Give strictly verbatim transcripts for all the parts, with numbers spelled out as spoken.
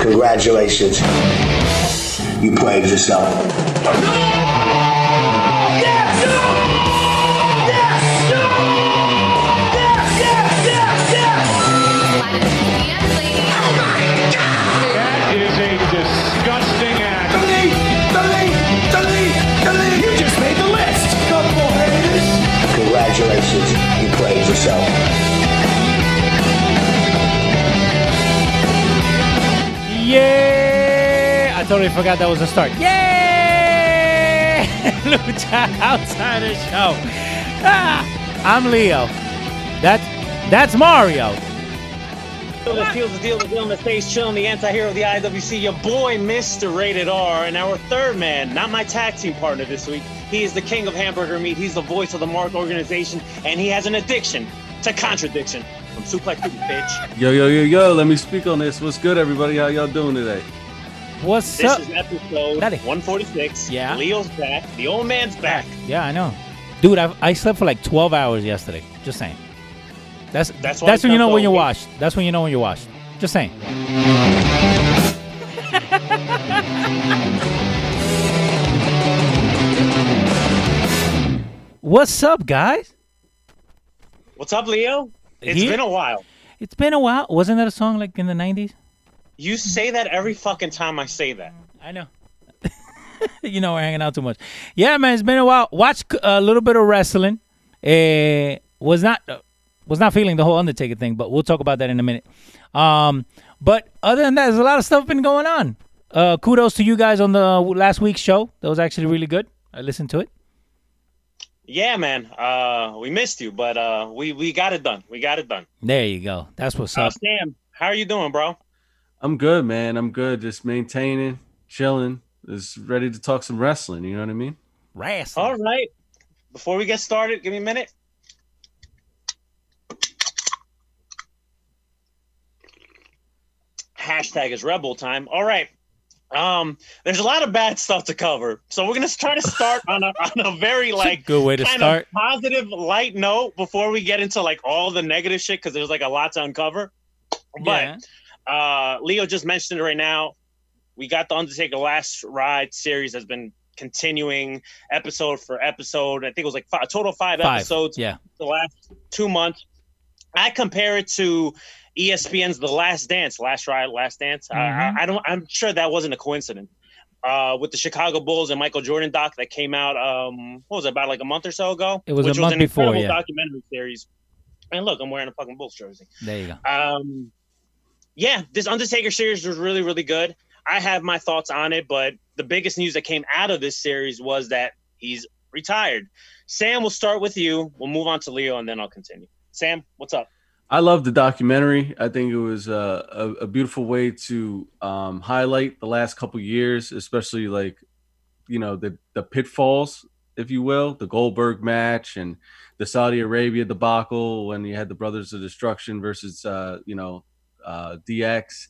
Congratulations. You played yourself. No! Yes! No! Yes! No! Yes! Yes! Yes! Yes! Oh my God! That is a disgusting act. Delete! Delete! Delete! Delete! You just made the list! Come on, haters! Congratulations. You played yourself. Yeah! I totally forgot that was the start. Yeah! Lucha Outsiders Show. Ah, I'm Leo. That's, that's Mario. Deal the deal, the deal, the deal in the face, chilling the anti-hero of the I W C. Your boy, Mister Rated R, and our third man, not my tag team partner this week. He is the king of hamburger meat. He's the voice of the Mark organization, and he has an addiction to contradiction. I'm suplex you, bitch. Yo, yo, yo, yo, let me speak on this. What's good, everybody? How y'all doing today? What's this up? This is episode Daddy. one forty-six. Yeah. Leo's back. The old man's back. Yeah, I know. Dude, I I slept for like twelve hours yesterday. Just saying. That's that's, that's when you know when you're washed. That's when you know when you're washed. Just saying. What's up, guys? What's up, Leo? It's Here? been a while. It's been a while. Wasn't that a song like in the nineties? You say that every fucking time I say that. I know. You know, we're hanging out too much. Yeah, man, it's been a while. Watched a little bit of wrestling. Uh, was not uh, was not feeling the whole Undertaker thing, but we'll talk about that in a minute. Um, but other than that, there's a lot of stuff been going on. Uh, kudos to you guys on the last week's show. That was actually really good. I listened to it. Yeah, man, uh, we missed you, but uh, we, we got it done. We got it done. There you go. That's what's uh, up. Sam, how are you doing, bro? I'm good, man. I'm good. Just maintaining, chilling, just ready to talk some wrestling. You know what I mean? Wrestling. All right. Before we get started, give me a minute. Hashtag is Rebel time. All right. Um, there's a lot of bad stuff to cover, so we're gonna try to start on a on a very like good way to kind start of positive light note before we get into like all the negative shit because there's like a lot to uncover. Yeah. But uh, Leo just mentioned it right now. We got the Undertaker Last Ride series has been continuing episode for episode. I think it was like five, a total of five, five episodes. Yeah, the last two months. I compare it to E S P N's The Last Dance, Last Ride, Last Dance. Mm-hmm. I, I don't. I'm sure that wasn't a coincidence. Uh, with the Chicago Bulls and Michael Jordan doc that came out, um, what was it, about like a month or so ago? It was which a month was an before. Incredible yeah. Documentary series. And look, I'm wearing a fucking Bulls jersey. There you go. Um, yeah, this Undertaker series was really, really good. I have my thoughts on it, but the biggest news that came out of this series was that he's retired. Sam, we'll start with you. We'll move on to Leo, and then I'll continue. Sam, what's up? I love the documentary. I think it was uh, a, a beautiful way to um, highlight the last couple years, especially like, you know, the, the pitfalls, if you will, the Goldberg match and the Saudi Arabia debacle when you had the Brothers of Destruction versus, uh, you know, uh, D X,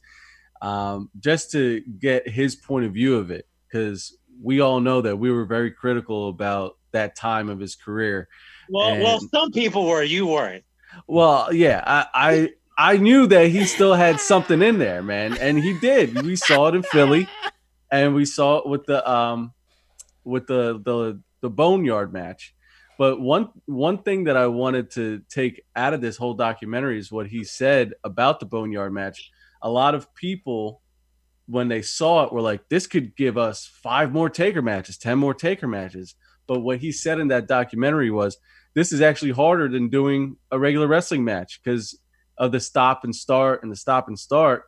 um, just to get his point of view of it, because we all know that we were very critical about that time of his career. Well, and, well, some people were, you weren't. Well, yeah, I, I I knew that he still had something in there, man, and he did. We saw it in Philly, and we saw it with the um with the the the Boneyard match. But one one thing that I wanted to take out of this whole documentary is what he said about the Boneyard match. A lot of people, when they saw it, were like, "This could give us five more Taker matches, ten more Taker matches." But what he said in that documentary was, this is actually harder than doing a regular wrestling match because of the stop and start and the stop and start.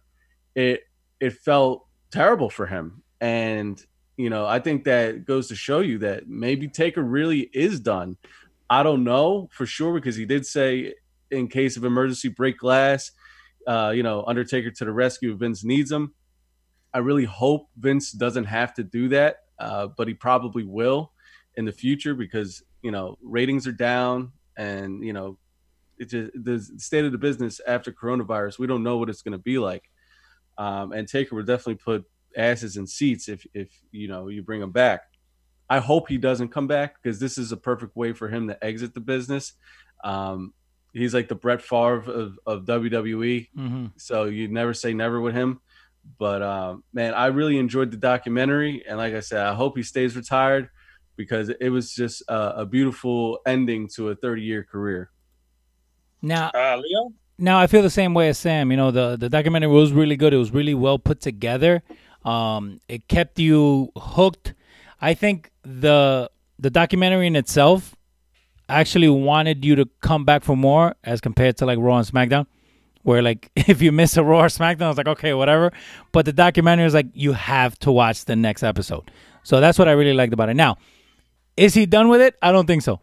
It it felt terrible for him. And, you know, I think that goes to show you that maybe Taker really is done. I don't know for sure because he did say in case of emergency, break glass. Uh, you know, Undertaker to the rescue if Vince needs him. I really hope Vince doesn't have to do that, uh, but he probably will in the future because, you know, ratings are down and, you know, it's just, the state of the business after coronavirus, we don't know what it's going to be like. Um, and Taker would definitely put asses in seats if, if, you know, you bring him back. I hope he doesn't come back because this is a perfect way for him to exit the business. Um, he's like the Brett Favre of, of W W E. Mm-hmm. So you never say never with him. But, um, man, I really enjoyed the documentary. And like I said, I hope he stays retired because it was just a, a beautiful ending to a thirty-year career. Now, uh, Leo? Now, I feel the same way as Sam. You know, the, the documentary was really good. It was really well put together. Um, it kept you hooked. I think the the documentary in itself actually wanted you to come back for more as compared to, like, Raw and SmackDown. Where, like, if you miss a Raw or SmackDown, it's like, okay, whatever. But the documentary is like, you have to watch the next episode. So that's what I really liked about it. Now, is he done with it? I don't think so.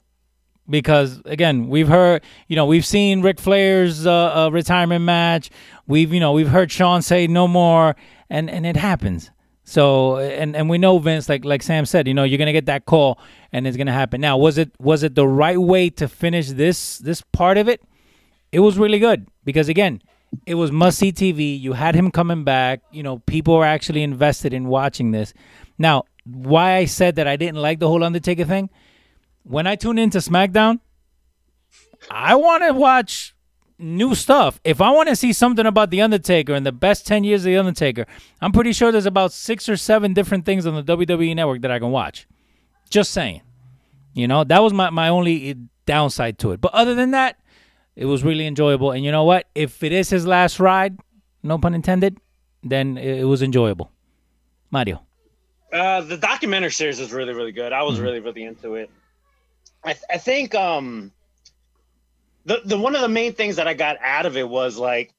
Because, again, we've heard, you know, we've seen Ric Flair's uh, uh, retirement match. We've, you know, we've heard Shawn say no more. And, and it happens. So, and, and we know Vince, like like Sam said, you know, you're going to get that call and it's going to happen. Now, was it was it the right way to finish this this part of it? It was really good because, again, it was must-see T V. You had him coming back. You know, people were actually invested in watching this. Now, why I said that I didn't like the whole Undertaker thing, when I tune into SmackDown, I want to watch new stuff. If I want to see something about The Undertaker and the best ten years of The Undertaker, I'm pretty sure there's about six or seven different things on the W W E Network that I can watch. Just saying. You know, that was my, my only downside to it. But other than that, it was really enjoyable. And you know what? If it is his last ride, no pun intended, then it was enjoyable. Mario. Uh, the documentary series was really, really good. I was mm-hmm. really, really into it. I, th- I think um, the, the one of the main things that I got out of it was, like,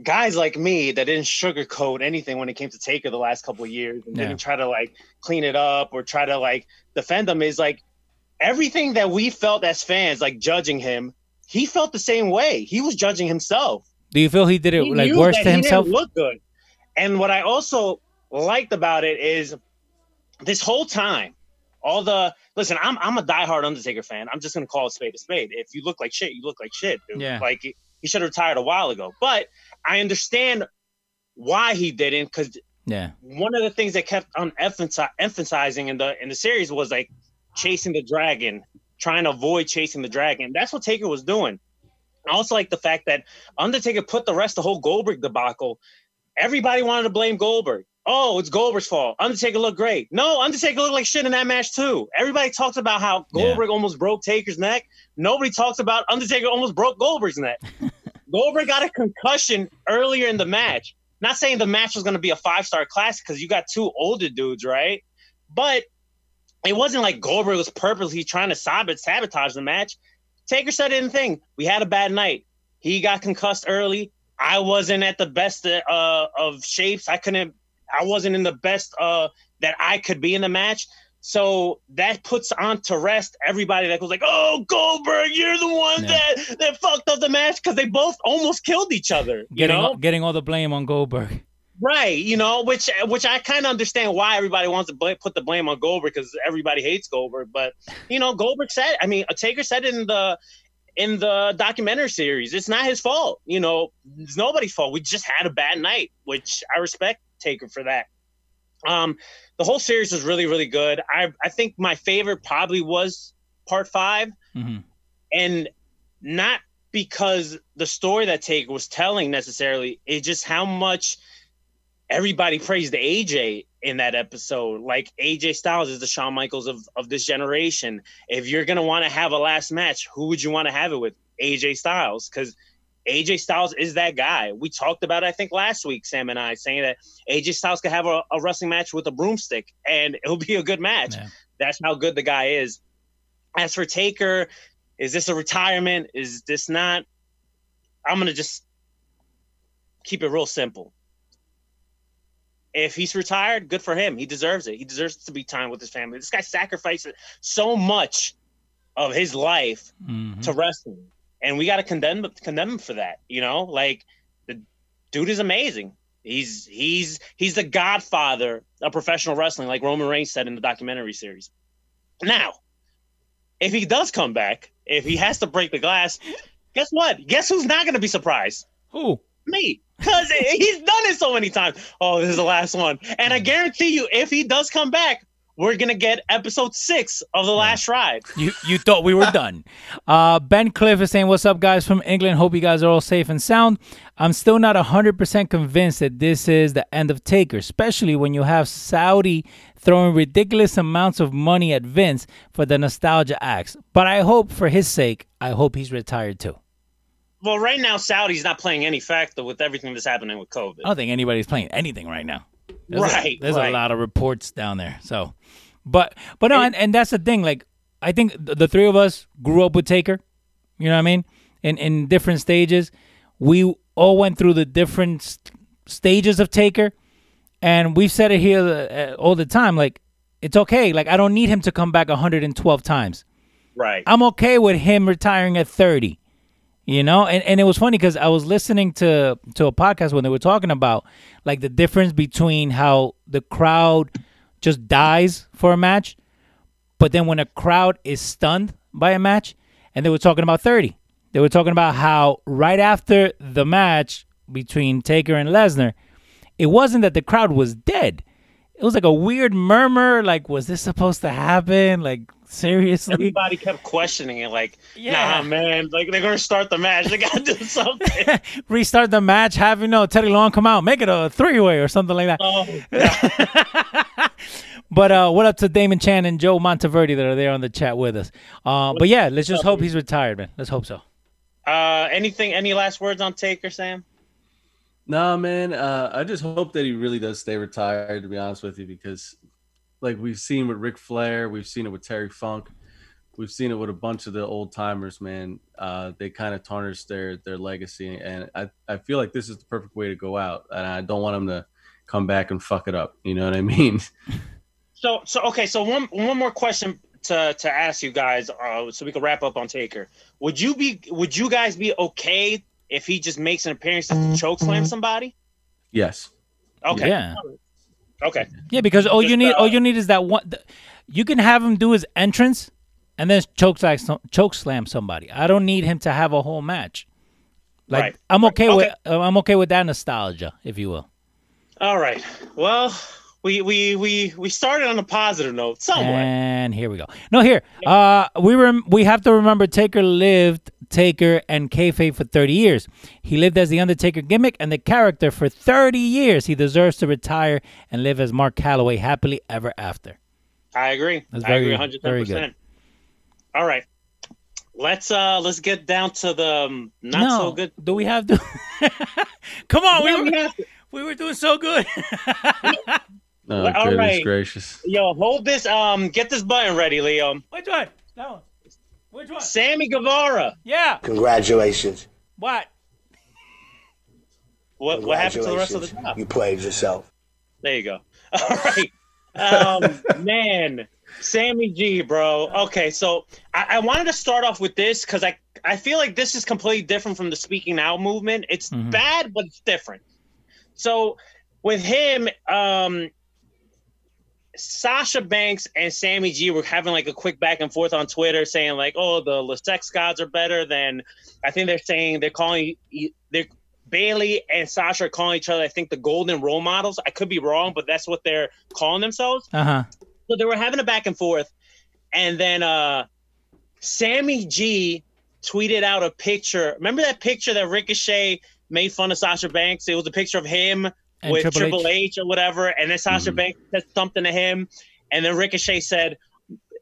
guys like me that didn't sugarcoat anything when it came to Taker the last couple of years and yeah. didn't try to, like, clean it up or try to, like, defend him is, like, everything that we felt as fans, like, judging him, he felt the same way. He was judging himself. Do you feel he did it he like worse to himself? He didn't look good. And what I also liked about it is this whole time, all the listen. I'm I'm a diehard Undertaker fan. I'm just gonna call it spade a spade. If you look like shit, you look like shit, dude. Yeah. Like he should have retired a while ago. But I understand why he didn't, because yeah. one of the things that kept on emphasizing in the in the series was like chasing the dragon. Trying to avoid chasing the dragon. That's what Taker was doing. I also like the fact that Undertaker put the rest of the whole Goldberg debacle. Everybody wanted to blame Goldberg. Oh, it's Goldberg's fault. Undertaker looked great. No, Undertaker looked like shit in that match too. Everybody talks about how Goldberg yeah. almost broke Taker's neck. Nobody talks about Undertaker almost broke Goldberg's neck. Goldberg got a concussion earlier in the match. Not saying the match was going to be a five-star classic because you got two older dudes, right? But it wasn't like Goldberg was purposely trying to sabotage the match. Taker said anything. We had a bad night. He got concussed early. I wasn't at the best uh, of shapes. I couldn't. I wasn't in the best uh, that I could be in the match. So that puts on to rest everybody that goes like, "Oh, Goldberg, you're the one yeah. that, that fucked up the match," because they both almost killed each other. Getting, you know? all, getting all the blame on Goldberg. Right, you know, which which I kind of understand why everybody wants to bl- put the blame on Goldberg because everybody hates Goldberg. But you know, Goldberg said, I mean, Taker said in the in the documentary series, it's not his fault. You know, it's nobody's fault. We just had a bad night, which I respect Taker for that. Um, the whole series was really, really good. I I think my favorite probably was part five, mm-hmm. and not because the story that Taker was telling necessarily. It's just how much. Everybody praised A J in that episode. Like, A J Styles is the Shawn Michaels of, of this generation. If you're going to want to have a last match, who would you want to have it with? A J Styles, because A J Styles is that guy. We talked about it, I think, last week, Sam and I, saying that A J Styles could have a, a wrestling match with a broomstick, and it'll be a good match. Yeah. That's how good the guy is. As for Taker, is this a retirement? Is this not? I'm going to just keep it real simple. If he's retired, good for him. He deserves it. He deserves to be time with his family. This guy sacrifices so much of his life mm-hmm. to wrestling. and we got to condemn condemn him for that. You know, like, the dude is amazing. He's he's he's the godfather of professional wrestling, like Roman Reigns said in the documentary series. Now, if he does come back, if he has to break the glass, guess what? Guess who's not going to be surprised? Who? Me. Because he's done it so many times. Oh, this is the last one. And I guarantee you, if he does come back, we're going to get episode six of The Last Ride. You you thought we were done. Uh, Ben Cliff is saying, what's up, guys, from England? Hope you guys are all safe and sound. I'm still not one hundred percent convinced that this is the end of Taker, especially when you have Saudi throwing ridiculous amounts of money at Vince for the nostalgia acts. But I hope, for his sake, I hope he's retired too. Well, right now, Saudi's not playing any factor with everything that's happening with COVID. I don't think anybody's playing anything right now. There's right. A, there's right. a lot of reports down there. So, but but no, it, and, and that's the thing. Like, I think the, the three of us grew up with Taker. You know what I mean? In in different stages, we all went through the different st- stages of Taker, and we've said it here uh, all the time. Like, it's okay. Like, I don't need him to come back one hundred twelve times. Right. I'm okay with him retiring at thirty. You know, and, and it was funny because I was listening to, to a podcast when they were talking about, like, the difference between how the crowd just dies for a match, but then when a crowd is stunned by a match, and they were talking about thirty. They were talking about how right after the match between Taker and Lesnar, it wasn't that the crowd was dead. It was like a weird murmur, like, was this supposed to happen? Like, seriously? Everybody kept questioning it, like, yeah. nah, man, like, they're going to start the match. They got to do something. Restart the match, have, you know, Teddy Long come out, make it a three-way or something like that. Oh, yeah. But uh, what up to Damon Chan and Joe Monteverde that are there on the chat with us. Uh, but, yeah, let's just hope he's retired, man. Let's hope so. Uh, anything, any last words on Taker, Sam? Nah, man, uh, I just hope that he really does stay retired, to be honest with you, because, like, we've seen with Ric Flair, we've seen it with Terry Funk, we've seen it with a bunch of the old-timers, man. Uh, they kind of tarnish their their legacy, and I, I feel like this is the perfect way to go out, and I don't want him to come back and fuck it up, you know what I mean? So, so okay, so one one more question to, to ask you guys, uh, so we can wrap up on Taker. Would you be would you guys be okay if he just makes an appearance to chokeslam somebody? Yes. Okay. Yeah. Okay. Yeah, because all just, you need, uh, all you need is that one. The, you can have him do his entrance, and then chokeslam chokeslam somebody. I don't need him to have a whole match. Like, right. I'm okay, okay. with uh, I'm okay with that nostalgia, if you will. All right. Well, we we we we started on a positive note somewhat. And here we go. No, here. Uh, we rem- we have to remember Taker lived Taker and kayfabe for thirty years. He lived as the Undertaker gimmick and the character for thirty years. He deserves to retire and live as Mark Calloway happily ever after. I agree. That's very, I agree one hundred ten percent. Very good. All right. Let's uh let's get down to the um, not no, so good. Do we have to Come on, yeah, we, were, we, to... we were doing so good. Oh, all goodness right. gracious. Yo, hold this um get this button ready, Leo. Which one? That one. Which one? Sammy Guevara. Yeah. Congratulations. What? What what happened to the rest of the job? You played yourself. There you go. All right. Um, man, Sammy G, bro. Okay, so I, I wanted to start off with this because I, I feel like this is completely different from the speaking out movement. It's mm-hmm. bad, but it's different. So with him, um, Sasha Banks and Sammy G were having like a quick back and forth on Twitter saying like, oh, the sex gods are better than, I think they're saying they're calling, they're, Bailey and Sasha are calling each other, I think, the golden role models. I could be wrong, but that's what they're calling themselves. Uh-huh. So they were having a back and forth. And then uh, Sammy G tweeted out a picture. Remember that picture that Ricochet made fun of Sasha Banks? It was a picture of him and with Triple H. Triple H or whatever, and then Sasha mm. Banks said something to him, and then Ricochet said,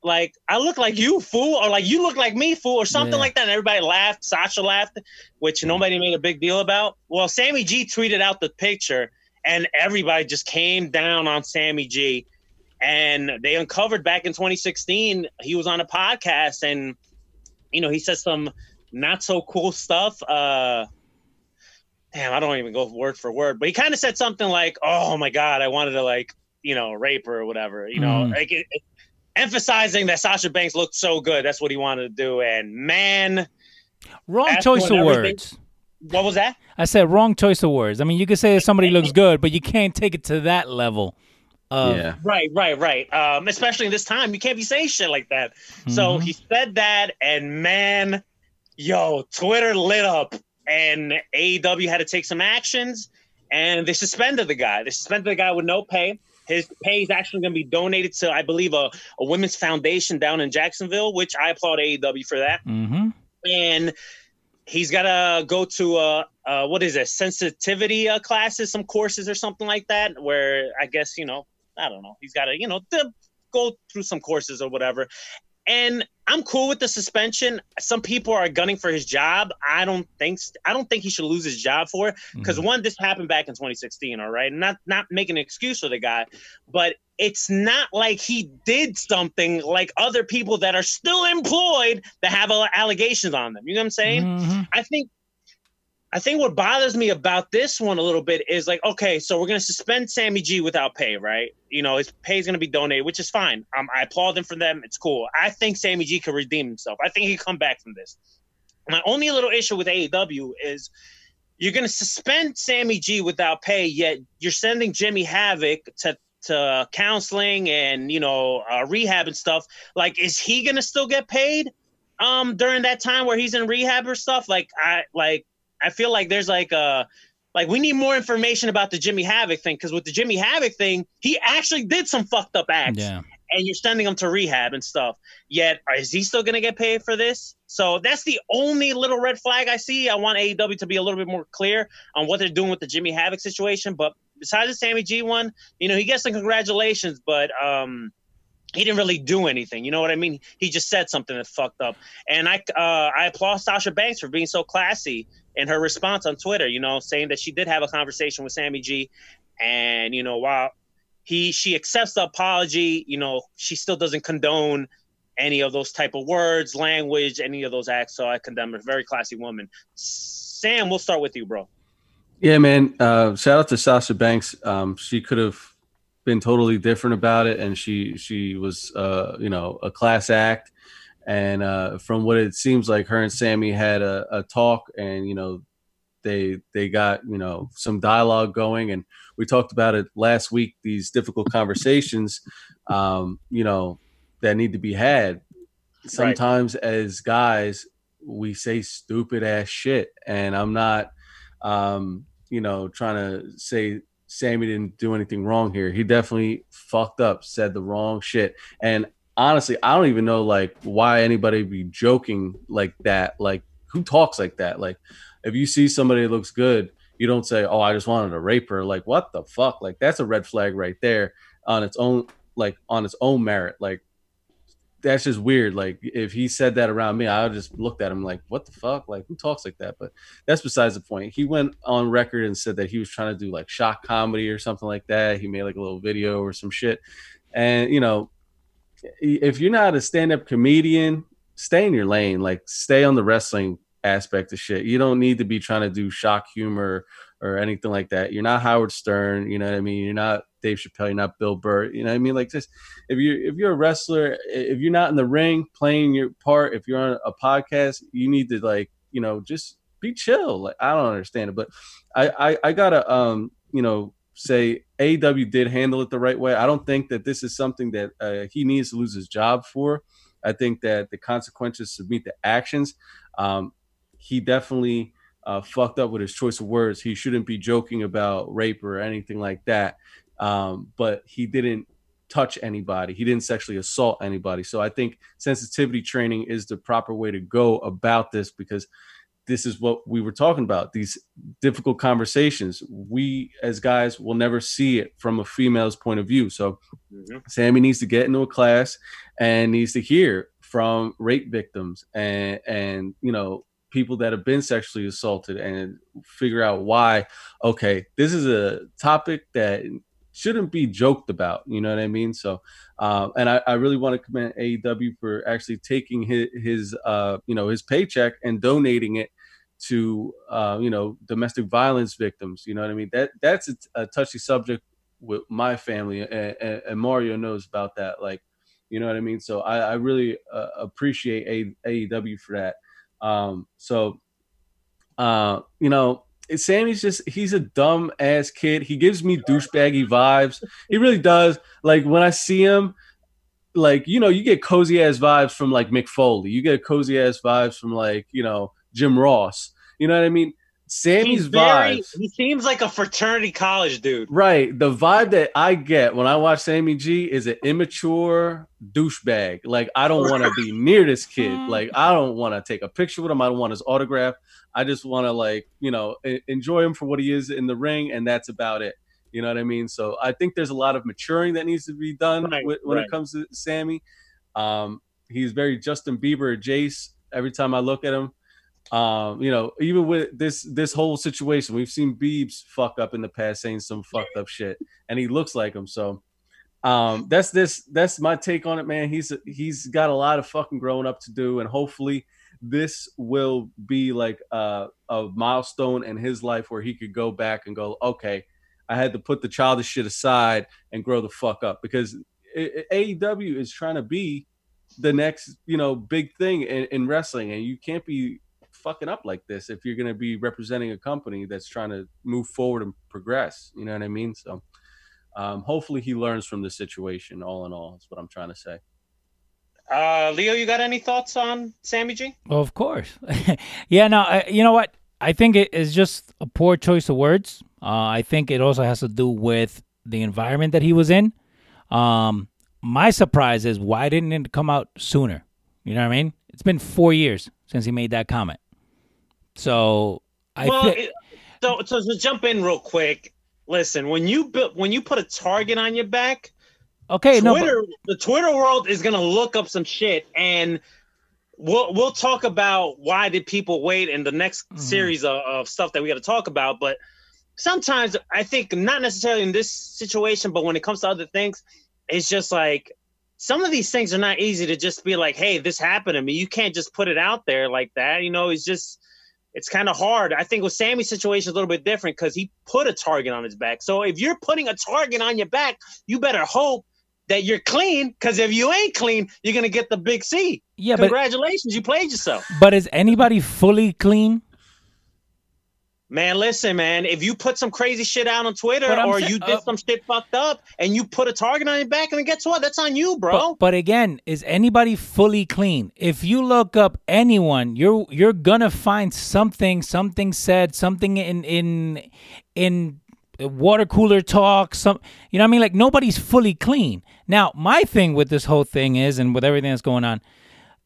like, I look like you, fool, or like, you look like me, fool, or something yeah. like that, and everybody laughed, Sasha laughed, which nobody made a big deal about. Well, Sammy G tweeted out the picture, and everybody just came down on Sammy G, and they uncovered back in twenty sixteen, he was on a podcast, and, you know, he said some not-so-cool stuff, uh... Damn, I don't even go word for word, but he kind of said something like, oh, my God, I wanted to, like, you know, rape her or whatever, you know, mm. like it, it, emphasizing that Sasha Banks looked so good. That's what he wanted to do. And, man, Wrong choice of words. What was that? I said wrong choice of words. I mean, you could say that somebody looks good, but you can't take it to that level. Uh, yeah. Right, right, right. Um, especially this time, you can't be saying shit like that. Mm-hmm. So he said that, and man, yo, Twitter lit up, and A E W had to take some actions, and they suspended the guy. They suspended the guy with no pay. His pay is actually going to be donated to, I believe, a, a women's foundation down in Jacksonville, which I applaud A E W for that. Mm-hmm. And he's got to go to, uh, uh, what is it, sensitivity uh, classes, some courses or something like that, where I guess, you know, I don't know. He's got to, you know, th- go through some courses or whatever. And I'm cool with the suspension. Some people are gunning for his job. I don't think I don't think he should lose his job for it because mm-hmm. one, this happened back in twenty sixteen. All right, not not making an excuse for the guy, but it's not like he did something like other people that are still employed that have allegations on them. You know what I'm saying? Mm-hmm. I think I think what bothers me about this one a little bit is like, okay, so we're going to suspend Sammy G without pay, right? You know, his pay is going to be donated, which is fine. Um, I applaud him for them. It's cool. I think Sammy G can redeem himself. I think he can come back from this. My only little issue with A E W is you're going to suspend Sammy G without pay, yet you're sending Jimmy Havoc to, to counseling and, you know, uh, rehab and stuff. Like, is he going to still get paid um, during that time where he's in rehab or stuff? Like, I like. I feel like there's like a, like we need more information about the Jimmy Havoc thing. Cause with the Jimmy Havoc thing, he actually did some fucked up acts yeah. and you're sending him to rehab and stuff. Yet, is he still going to get paid for this? So that's the only little red flag I see. I want A E W to be a little bit more clear on what they're doing with the Jimmy Havoc situation. But besides the Sammy G one, you know, he gets some congratulations, but, um, he didn't really do anything. You know what I mean? He just said something that fucked up. And I, uh, I applaud Sasha Banks for being so classy in her response on Twitter, you know, saying that she did have a conversation with Sammy G and, you know, while he, she accepts the apology, you know, she still doesn't condone any of those type of words, language, any of those acts. So I condemn her. Very classy woman. Sam, we'll start with you, bro. Yeah, man. Uh, shout out to Sasha Banks. Um, she could have been totally different about it, and she she was uh you know a class act, and uh from what it seems like, her and Sammy had a, a talk, and you know they they got you know some dialogue going, and we talked about it last week, these difficult conversations um you know that need to be had sometimes, right? As guys, we say stupid ass shit, and I'm not um you know trying to say Sammy didn't do anything wrong here. He definitely fucked up, said the wrong shit. And honestly, I don't even know like why anybody be joking like that. Like, who talks like that? Like, if you see somebody that looks good, you don't say, "Oh, I just wanted to rape her." Like, what the fuck? Like, that's a red flag right there on its own, like on its own merit. Like, that's just weird. Like, if he said that around me, I would just looked at him like, what the fuck? Like, who talks like that? But that's besides the point. He went on record and said that he was trying to do like shock comedy or something like that. He made like a little video or some shit. And, you know, if you're not a stand-up comedian, stay in your lane. Like, stay on the wrestling aspect of shit. You don't need to be trying to do shock humor or anything like that. You're not Howard Stern, you know what I mean? You're not Dave Chappelle, you're not Bill Burr, you know what I mean? Like, just if you if you're a wrestler, if you're not in the ring playing your part, if you're on a podcast, you need to like, you know, just be chill. Like, I don't understand it, but I I, I gotta um you know say A E W did handle it the right way. I don't think that this is something that uh, he needs to lose his job for. I think that the consequences should meet the actions. Um, he definitely. Uh, fucked up with his choice of words. He shouldn't be joking about rape or anything like that. Um, but he didn't touch anybody. He didn't sexually assault anybody. So I think sensitivity training is the proper way to go about this, because this is what we were talking about, these difficult conversations. We as guys will never see it from a female's point of view. So mm-hmm. Sammy needs to get into a class and needs to hear from rape victims and, and you know, people that have been sexually assaulted, and figure out why. Okay, this is a topic that shouldn't be joked about. You know what I mean? So, um, and I, I really want to commend A E W for actually taking his, his uh, you know, his paycheck and donating it to, uh, you know, domestic violence victims. You know what I mean? That that's a, a touchy subject with my family, and, and, and Mario knows about that. Like, you know what I mean? So I, I really uh, appreciate A E W for that. Um, so, uh, you know, Sammy's just, he's a dumb ass kid. He gives me douchebaggy vibes. He really does. Like when I see him, like, you know, you get cozy ass vibes from like Mick Foley. You get cozy ass vibes from like, you know, Jim Ross. You know what I mean? Sammy's very, vibes. He seems like a fraternity college dude. Right. The vibe that I get when I watch Sammy G is an immature douchebag. Like, I don't want to be near this kid. Like, I don't want to take a picture with him. I don't want his autograph. I just want to, like, you know, enjoy him for what he is in the ring, and that's about it. You know what I mean? So I think there's a lot of maturing that needs to be done right, with, when right. it comes to Sammy. Um, he's very Justin Bieber or Jace every time I look at him. Um, you know, even with this this whole situation, we've seen Biebs fuck up in the past, saying some fucked up shit, and he looks like him. So, um, that's this that's my take on it, man. He's he's got a lot of fucking growing up to do, and hopefully, this will be like a, a milestone in his life where he could go back and go, okay, I had to put the childish shit aside and grow the fuck up, because it, it, A E W is trying to be the next, you know, big thing in, in wrestling, and you can't be fucking up like this if you're going to be representing a company that's trying to move forward and progress. You know what I mean? So um, hopefully he learns from the situation, all in all, is what I'm trying to say. Uh, Leo, you got any thoughts on Sammy G? Well, of course. yeah, no, I, you know what? I think it is just a poor choice of words. Uh, I think it also has to do with the environment that he was in. Um, my surprise is, why didn't it come out sooner? You know what I mean? It's been four years since he made that comment. So I well, th- it, so, so to jump in real quick. Listen, when you bu- when you put a target on your back, okay, Twitter, no, but- the Twitter world is gonna look up some shit, and we'll we'll talk about why did people wait in the next mm-hmm. series of, of stuff that we got to talk about. But sometimes I think, not necessarily in this situation, but when it comes to other things, it's just like, some of these things are not easy to just be like, hey, this happened to me. You can't just put it out there like that. You know, it's just. It's kind of hard. I think with Sammy's situation, it's a little bit different because he put a target on his back. So if you're putting a target on your back, you better hope that you're clean, because if you ain't clean, you're going to get the big C. Yeah, Congratulations, but, you played yourself. But is anybody fully clean? Man, listen, man, if you put some crazy shit out on Twitter or saying, you did uh, some shit fucked up and you put a target on your back, and guess what? That's on you, bro. But, but again, is anybody fully clean? If you look up anyone, you're you're gonna find something, something said, something in in in water cooler talk, some, you know what I mean? Like, nobody's fully clean. Now, my thing with this whole thing is, and with everything that's going on,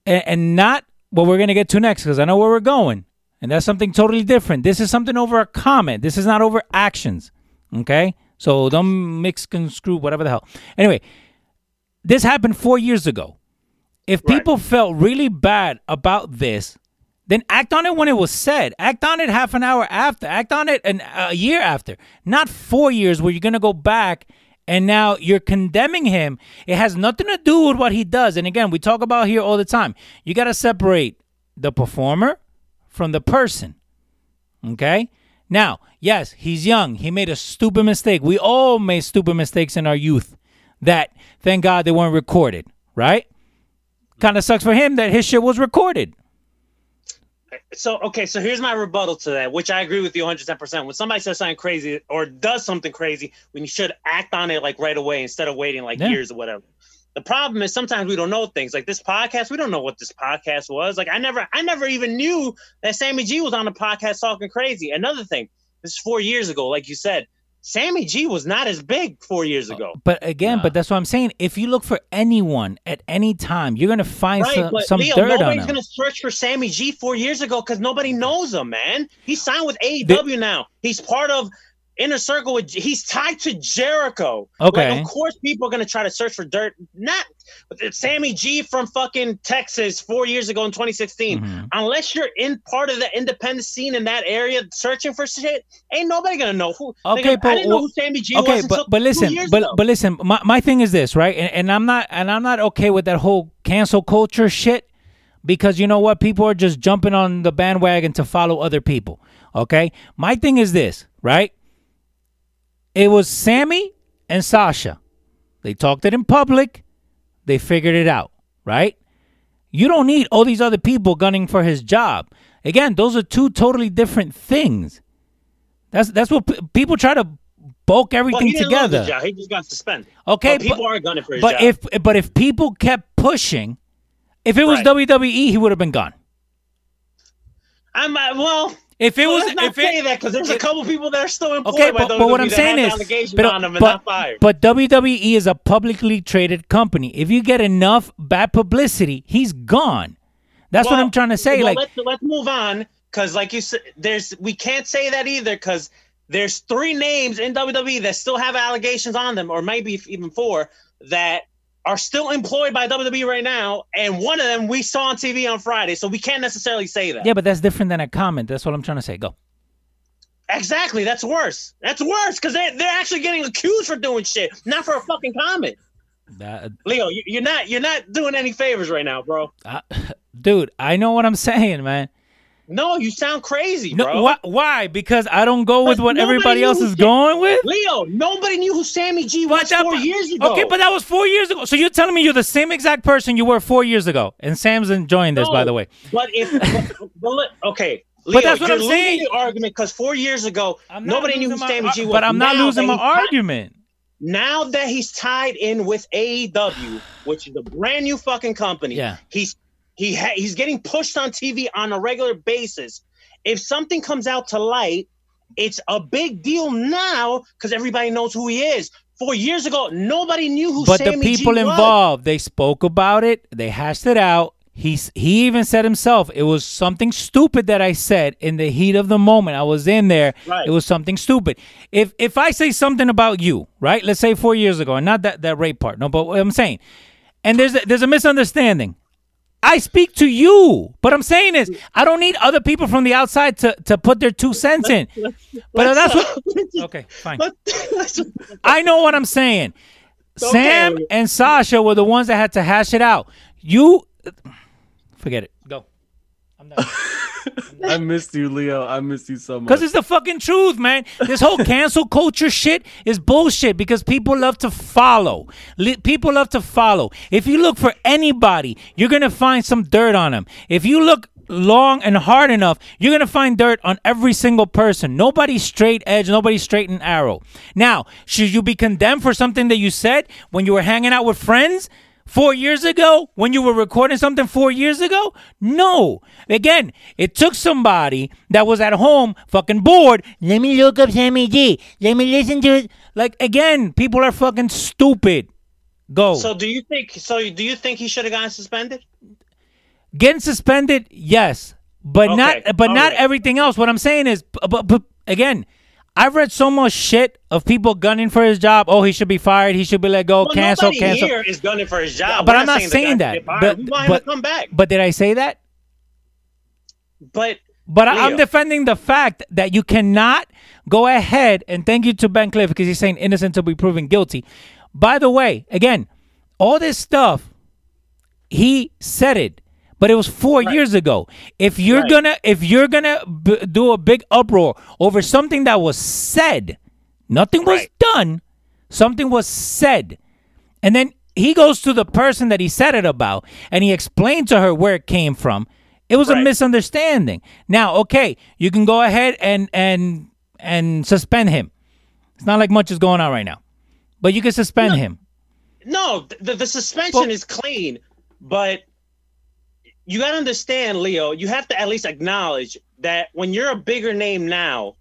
and, and not what we're gonna get to next, because I know where we're going. And that's something totally different. This is something over a comment. This is not over actions, okay? So don't mix and screw, whatever the hell. Anyway, this happened four years ago. If right. people felt really bad about this, then act on it when it was said. Act on it half an hour after. Act on it an, a year after. Not four years where you're going to go back and now you're condemning him. It has nothing to do with what he does. And again, we talk about here all the time. You got to separate the performer from the person, okay? Now, yes, he's young. He made a stupid mistake. We all made stupid mistakes in our youth that, thank God, they weren't recorded, right? Kind of sucks for him that his shit was recorded. So, okay, so here's my rebuttal to that, which I agree with you one hundred ten percent. When somebody says something crazy or does something crazy, when you should act on it, like, right away instead of waiting, like, yeah. years or whatever. The problem is sometimes we don't know things. Like this podcast, we don't know what this podcast was. Like I never I never even knew that Sammy G was on a podcast talking crazy. Another thing, this is four years ago. Like you said, Sammy G was not as big four years ago. But again, nah. but that's what I'm saying. If you look for anyone at any time, you're going to find right, some, some Leo, dirt on him. Nobody's going to search for Sammy G four years ago because nobody knows him, man. He signed with A E W the- now. He's part of Inner Circle with, he's tied to Jericho. Okay. Like, of course people are going to try to search for dirt. Not Sammy G from fucking Texas four years ago in twenty sixteen. Mm-hmm. Unless you're in part of the independent scene in that area searching for shit, ain't nobody going to know who. Okay, gonna, but, I didn't know who Sammy G okay, was but, but listen, but ago. But listen, my, my thing is this, right? And, and I'm not and I'm not okay with that whole cancel culture shit, because you know what? People are just jumping on the bandwagon to follow other people. Okay? My thing is this, right? It was Sammy and Sasha. They talked it in public. They figured it out, right? You don't need all these other people gunning for his job. Again, those are two totally different things. That's that's what p- people try to bulk everything well, he didn't together. Lose his job. He just got suspended. Okay, but people but, are gunning for his but job. But if but if people kept pushing, if it was right. W W E, he would have been gone. I'm uh, well. If it well, was, let's not if say it, that because there's it, a couple people that are still employed. Okay, by but, but what I'm saying is, but, on them and but, not fired. But W W E is a publicly traded company. If you get enough bad publicity, he's gone. That's well, what I'm trying to say. Well, like, let's, let's move on because, like you said, there's we can't say that either because there's three names in W W E that still have allegations on them, or maybe even four that are still employed by W W E right now, and one of them we saw on T V on Friday, so we can't necessarily say that. Yeah, but that's different than a comment. That's what I'm trying to say. Go. Exactly. That's worse. That's worse, because they're, they're actually getting accused for doing shit, not for a fucking comment. That, Leo, you, you're not you're not doing any favors right now, bro. I, dude, I know what I'm saying, man. No, you sound crazy, bro. No, wh- why? Because I don't go with what everybody else is going with? Leo, nobody knew who Sammy G was four years ago. Okay, but that was four years ago. So you're telling me you're the same exact person you were four years ago. And Sam's enjoying this, by the way. But if, but, but, okay. Leo, but that's what I'm saying. You're losing the argument because four years ago, nobody knew who Sammy G was. But I'm not losing my argument. Now that he's tied in with A E W, which is a brand new fucking company, yeah. he's He ha- he's getting pushed on T V on a regular basis. If something comes out to light, it's a big deal now because everybody knows who he is. Four years ago, nobody knew who Sammy G was. But the people involved, they spoke about it. They hashed it out. He's, he even said himself, it was something stupid that I said in the heat of the moment. I was in there. Right. It was something stupid. If if I say something about you, right, let's say four years ago, and not that, that rape part, no, but what I'm saying, and there's a, there's a misunderstanding. I speak to you, but I'm saying is I don't need other people from the outside to, to put their two cents in. Let's, let's, but that's what. Okay, fine. Let's, let's, let's, I know what I'm saying. Okay. Sam and Sasha were the ones that had to hash it out. You, forget it. Go. I'm done. I missed you, Leo. I missed you so much. Because it's the fucking truth, man. This whole cancel culture shit is bullshit because people love to follow. Le- people love to follow. If you look for anybody, you're going to find some dirt on them. If you look long and hard enough, you're going to find dirt on every single person. Nobody's straight edge. Nobody's straight and arrow. Now, should you be condemned for something that you said when you were hanging out with friends? Four years ago, when you were recording something four years ago? No. Again, it took somebody that was at home fucking bored. Let me look up Sammy G. Let me listen to it. Like, again, people are fucking stupid. Go. So do you think So do you think he should have gotten suspended? Getting suspended, yes. But okay. not But All not right. everything else. What I'm saying is, but, but again, I've read so much shit of people gunning for his job. Oh, he should be fired. He should be let go. Well, cancel, nobody cancel. Nobody here is gunning for his job. But We're I'm not saying, saying that. But, we want him to come back. But did I say that? But but Leo. I'm defending the fact that you cannot go ahead and thank you to Ben Cliff because he's saying innocent to be proven guilty. By the way, again, all this stuff, he said it. But it was four right. years ago. If you're right. gonna, if you're gonna b- do a big uproar over something that was said, nothing right. was done. Something was said, and then he goes to the person that he said it about, and he explained to her where it came from. It was right. a misunderstanding. Now, okay, you can go ahead and and and suspend him. It's not like much is going on right now, but you can suspend no. him. No, the the suspension but, is clean, but. You got to understand, Leo, you have to at least acknowledge that when you're a bigger name now,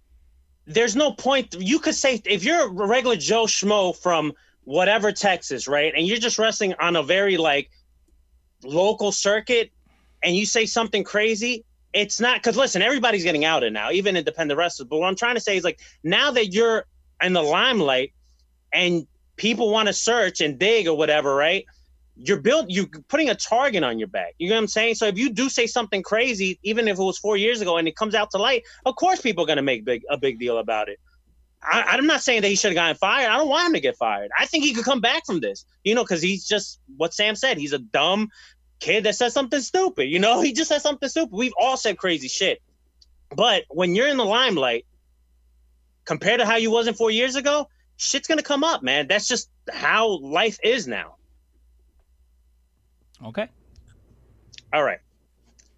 there's no point. You could say if you're a regular Joe Schmo from whatever Texas, right, and you're just wrestling on a very, like, local circuit and you say something crazy, it's not – because, listen, everybody's getting outed now, even independent wrestlers. But what I'm trying to say is, like, now that you're in the limelight and people want to search and dig or whatever, right, You're built. You're putting a target on your back. You know what I'm saying? So if you do say something crazy, even if it was four years ago and it comes out to light, of course people are going to make big a big deal about it. I, I'm not saying that he should have gotten fired. I don't want him to get fired. I think he could come back from this, you know, because he's just what Sam said. He's a dumb kid that says something stupid. You know, he just said something stupid. We've all said crazy shit. But when you're in the limelight, compared to how you wasn't four years ago, shit's going to come up, man. That's just how life is now. Okay. All right.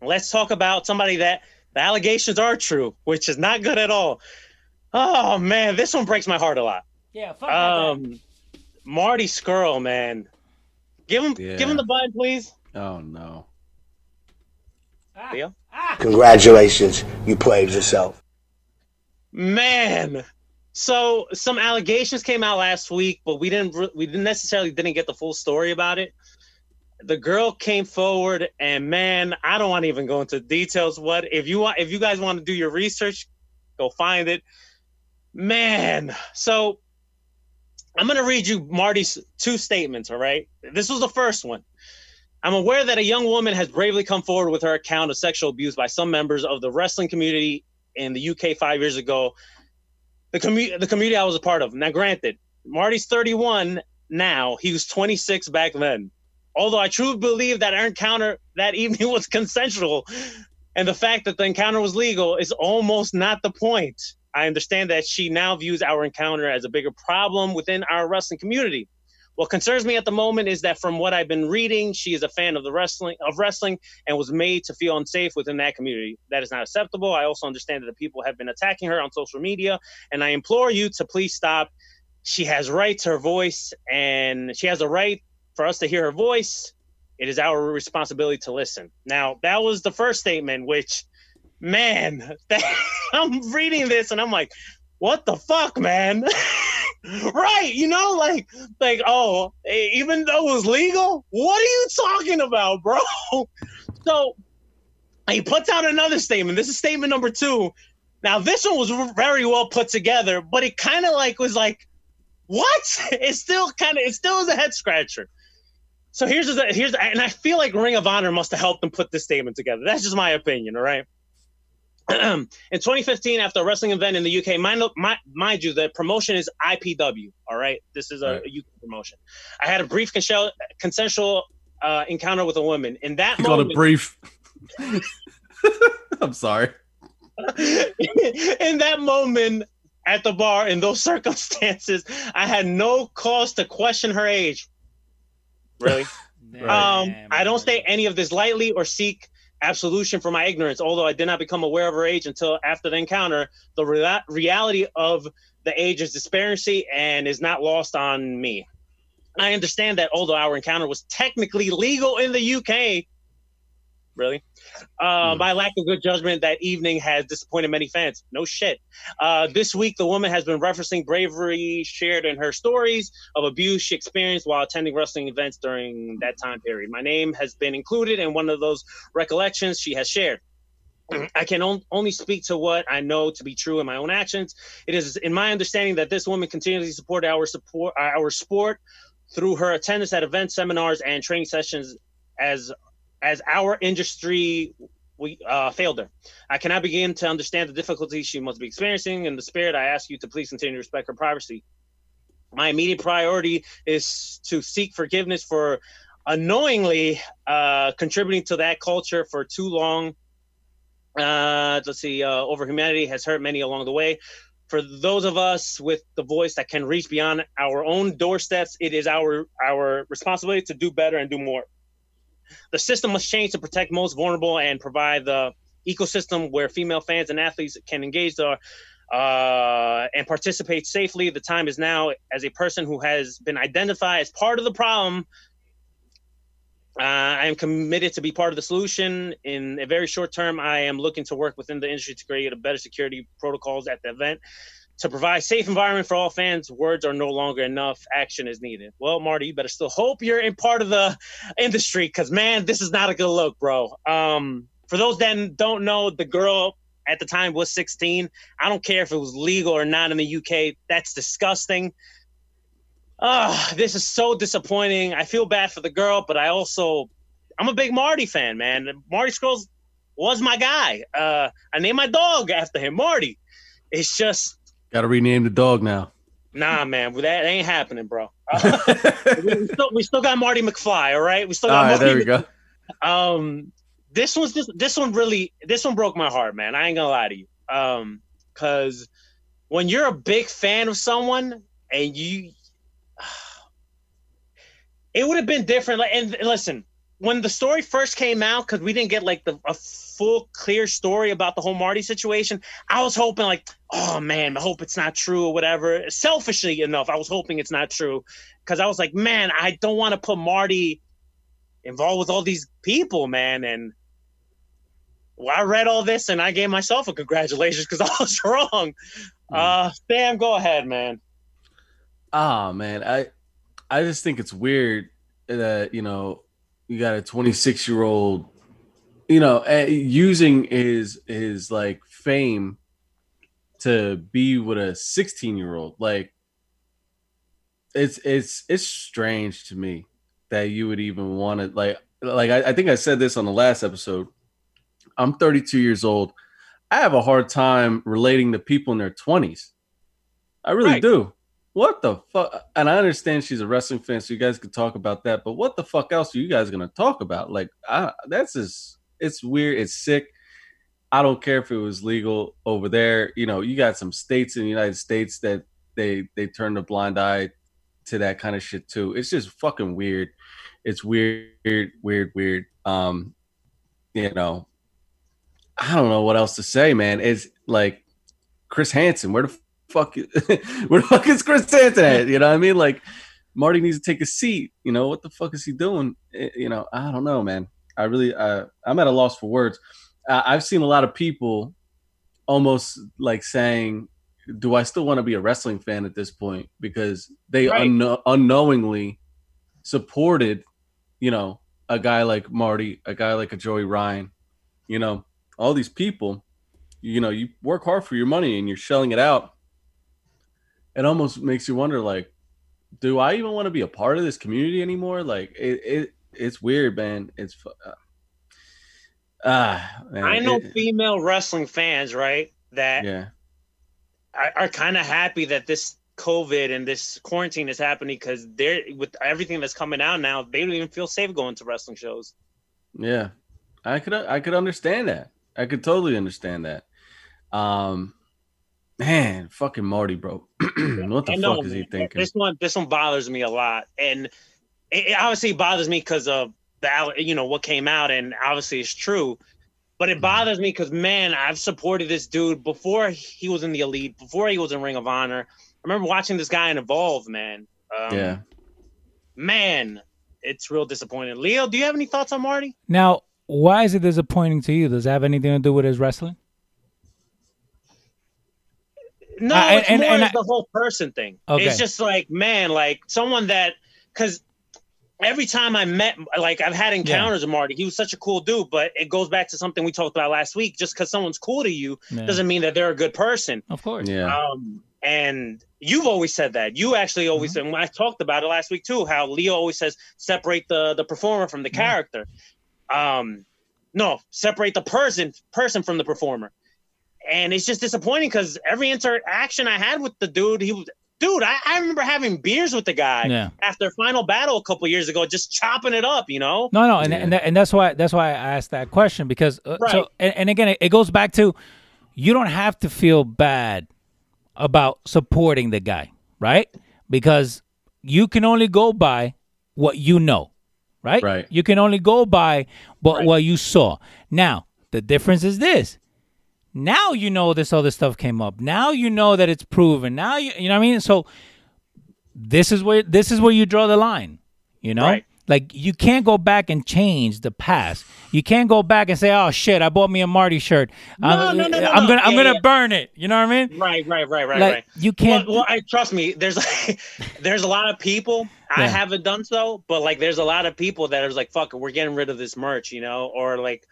Let's talk about somebody that the allegations are true, which is not good at all. Oh, man, this one breaks my heart a lot. Yeah, fuck um, Marty Scurll, man. Give him yeah. give him the button, please. Oh, no. Ah, Leo? Ah. Congratulations. You played yourself. Man. So some allegations came out last week, but we didn't we didn't necessarily didn't get the full story about it. The girl came forward, and man, I don't want to even go into details. What if you want? If you guys want to do your research, go find it. Man, so I'm gonna read you Marty's two statements. All right, this was the first one. I'm aware that a young woman has bravely come forward with her account of sexual abuse by some members of the wrestling community in the U K five years ago. The commu- the community I was a part of. Now, granted, Marty's thirty-one now. He was twenty-six back then. Although I truly believe that our encounter that evening was consensual, and the fact that the encounter was legal is almost not the point. I understand that she now views our encounter as a bigger problem within our wrestling community. What concerns me at the moment is that from what I've been reading, she is a fan of the wrestling of wrestling and was made to feel unsafe within that community. That is not acceptable. I also understand that the people have been attacking her on social media, and I implore you to please stop. She has rights, her voice, and she has a right for us to hear her voice. It is our responsibility to listen. Now, that was the first statement, which, man, that, I'm reading this and I'm like, what the fuck, man? Right, you know, like, like, oh, even though it was legal? What are you talking about, bro? So he puts out another statement. This is statement number two. Now, this one was very well put together, but it kind of like was like, what? It still kind of, it still is a head scratcher. So here's the, here's the, and I feel like Ring of Honor must have helped them put this statement together. That's just my opinion, all right? In twenty fifteen, after a wrestling event in the U K, mind, mind you, the promotion is I P W, all right? This is a, right. a U K promotion. I had a brief consensual, consensual uh, encounter with a woman. In that you moment... You got a brief... I'm sorry. In that moment... At the bar, in those circumstances, I had no cause to question her age. Really? um, Damn, I don't say any of this lightly or seek absolution for my ignorance, although I did not become aware of her age until after the encounter. The re- reality of the age's disparity and is not lost on me. I understand that although our encounter was technically legal in the U K... Really? Uh, mm. My lack of good judgment that evening has disappointed many fans. No shit. Uh, this week, the woman has been referencing bravery shared in her stories of abuse she experienced while attending wrestling events during that time period. My name has been included in one of those recollections she has shared. I can on- only speak to what I know to be true in my own actions. It is in my understanding that this woman continually supported our support, our sport through her attendance at events, seminars, and training sessions as As our industry we uh, failed her. I cannot begin to understand the difficulties she must be experiencing. In the spirit, I ask you to please continue to respect her privacy. My immediate priority is to seek forgiveness for unknowingly uh, contributing to that culture for too long. Uh, let's see, uh, over humanity has hurt many along the way. For those of us with the voice that can reach beyond our own doorsteps, it is our our responsibility to do better and do more. The system must change to protect most vulnerable and provide the ecosystem where female fans and athletes can engage the, uh, and participate safely. The time is now. As a person who has been identified as part of the problem, uh, I am committed to be part of the solution. In a very short term, I am looking to work within the industry to create a better security protocols at the event to provide safe environment for all fans. Words are no longer enough. Action is needed. Well, Marty, you better still hope you're in part of the industry because, man, this is not a good look, bro. Um, for those that don't know, the girl at the time was sixteen. I don't care if it was legal or not in the U K. That's disgusting. Uh, this is so disappointing. I feel bad for the girl, but I also – I'm a big Marty fan, man. Marty Scurll was my guy. Uh, I named my dog after him, Marty. It's just – got to rename the dog now. Nah, man. That ain't happening, bro. Uh, we, still, we still got Marty McFly, all right? We still got all right, Marty there we Mc... go. Um, this, one's just, this one really – this one broke my heart, man. I ain't going to lie to you. Um, because when you're a big fan of someone and you – it would have been different. And listen, when the story first came out, because we didn't get like the, a full clear story about the whole Marty situation, I was hoping like, oh man, I hope it's not true or whatever. Selfishly enough, I was hoping it's not true, because I was like, man, I don't want to put Marty involved with all these people, man. And well, I read all this and I gave myself a congratulations because I was wrong. Mm. Uh, Sam, go ahead, man. Ah, oh, man, I I just think it's weird that, you know, you got a twenty-six-year-old, you know, using his his like fame to be with a sixteen-year-old. Like, it's it's it's strange to me that you would even want to like like I, I think I said this on the last episode. I'm thirty-two years old. I have a hard time relating to people in their twenties. I really right. do. What the fuck? And I understand she's a wrestling fan, so you guys could talk about that. But what the fuck else are you guys going to talk about? Like, I, that's just, it's weird. It's sick. I don't care if it was legal over there. You know, you got some states in the United States that they, they turn a blind eye to that kind of shit too. It's just fucking weird. It's weird, weird, weird. Um, you know, I don't know what else to say, man. It's like Chris Hansen, where the fuck? Fuck it. Where the fuck is Chris Hansen at? You know what I mean? Like, Marty needs to take a seat. You know, what the fuck is he doing? It, you know, I don't know, man. I really, uh, I'm at a loss for words. I, I've seen a lot of people almost like saying, do I still want to be a wrestling fan at this point? Because they right. un- unknowingly supported, you know, a guy like Marty, a guy like a Joey Ryan, you know, all these people, you know, you work hard for your money and you're shelling it out. It almost makes you wonder, like, do I even want to be a part of this community anymore? Like, it, it it's weird, man. It's ah. Uh, I know it, female wrestling fans, right? That yeah. are, are kind of happy that this COVID and this quarantine is happening, because they're with everything that's coming out now, they don't even feel safe going to wrestling shows. Yeah, I could I could understand that. I could totally understand that. Um. Man, fucking Marty, bro. What the I know, fuck is he thinking? This one, this one bothers me a lot, and it, it obviously bothers me because of the, you know, what came out, and obviously it's true. But it bothers me because, man, I've supported this dude before he was in the Elite, before he was in Ring of Honor. I remember watching this guy in Evolve, man. Um, yeah, man, it's real disappointing. Leo, do you have any thoughts on Marty? Now, why is it disappointing to you? Does it have anything to do with his wrestling? No, I, it's and, more and I, the whole person thing. Okay. It's just like, man, like someone that, because every time I met, like I've had encounters yeah. with Marty, he was such a cool dude, but it goes back to something we talked about last week. Just because someone's cool to you yeah. doesn't mean that they're a good person. Of course. Yeah. Um, and you've always said that. You actually always mm-hmm. said, and when I talked about it last week too, how Leo always says, separate the, the performer from the mm-hmm. character. Um, no, separate the person person from the performer. And it's just disappointing because every interaction I had with the dude, he was, dude, I, I remember having beers with the guy yeah. after Final Battle a couple years ago, just chopping it up, you know? No, no, and yeah. and, that, and that's why that's why I asked that question, because uh, right. so and, and again, it, it goes back to you don't have to feel bad about supporting the guy, right? Because you can only go by what you know, right? Right. You can only go by what right. what you saw. Now, the difference is this. Now you know this other stuff came up. Now you know that it's proven. Now you you know what I mean? So this is where this is where you draw the line. You know? Right. Like you can't go back and change the past. You can't go back and say, "Oh shit, I bought me a Marty shirt. No, I'm, no, no, no, I'm gonna no. I'm yeah, gonna yeah. burn it." You know what I mean? Right, right, right, right, like, right. You can't. Well, well I, trust me. There's like, there's a lot of people. Yeah. I haven't done so, but like there's a lot of people that are like, "Fuck, we're getting rid of this merch," you know, or like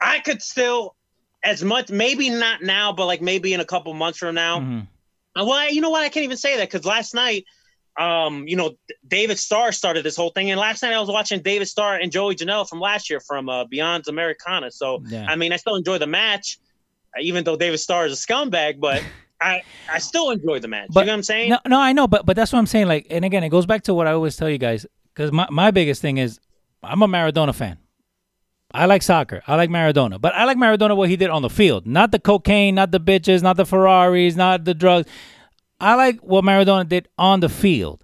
I could still. As much, maybe not now, but like maybe in a couple months from now. Mm-hmm. Well, I, you know what? I can't even say that because last night, um, you know, David Starr started this whole thing, and last night I was watching David Starr and Joey Janela from last year from uh, Beyond Americana. So yeah. I mean, I still enjoy the match, even though David Starr is a scumbag, but I, I still enjoy the match. But, you know what I'm saying? No, no, I know, but but that's what I'm saying. Like, and again, it goes back to what I always tell you guys, because my my biggest thing is I'm a Maradona fan. I like soccer. I like Maradona. But I like Maradona what he did on the field. Not the cocaine, not the bitches, not the Ferraris, not the drugs. I like what Maradona did on the field.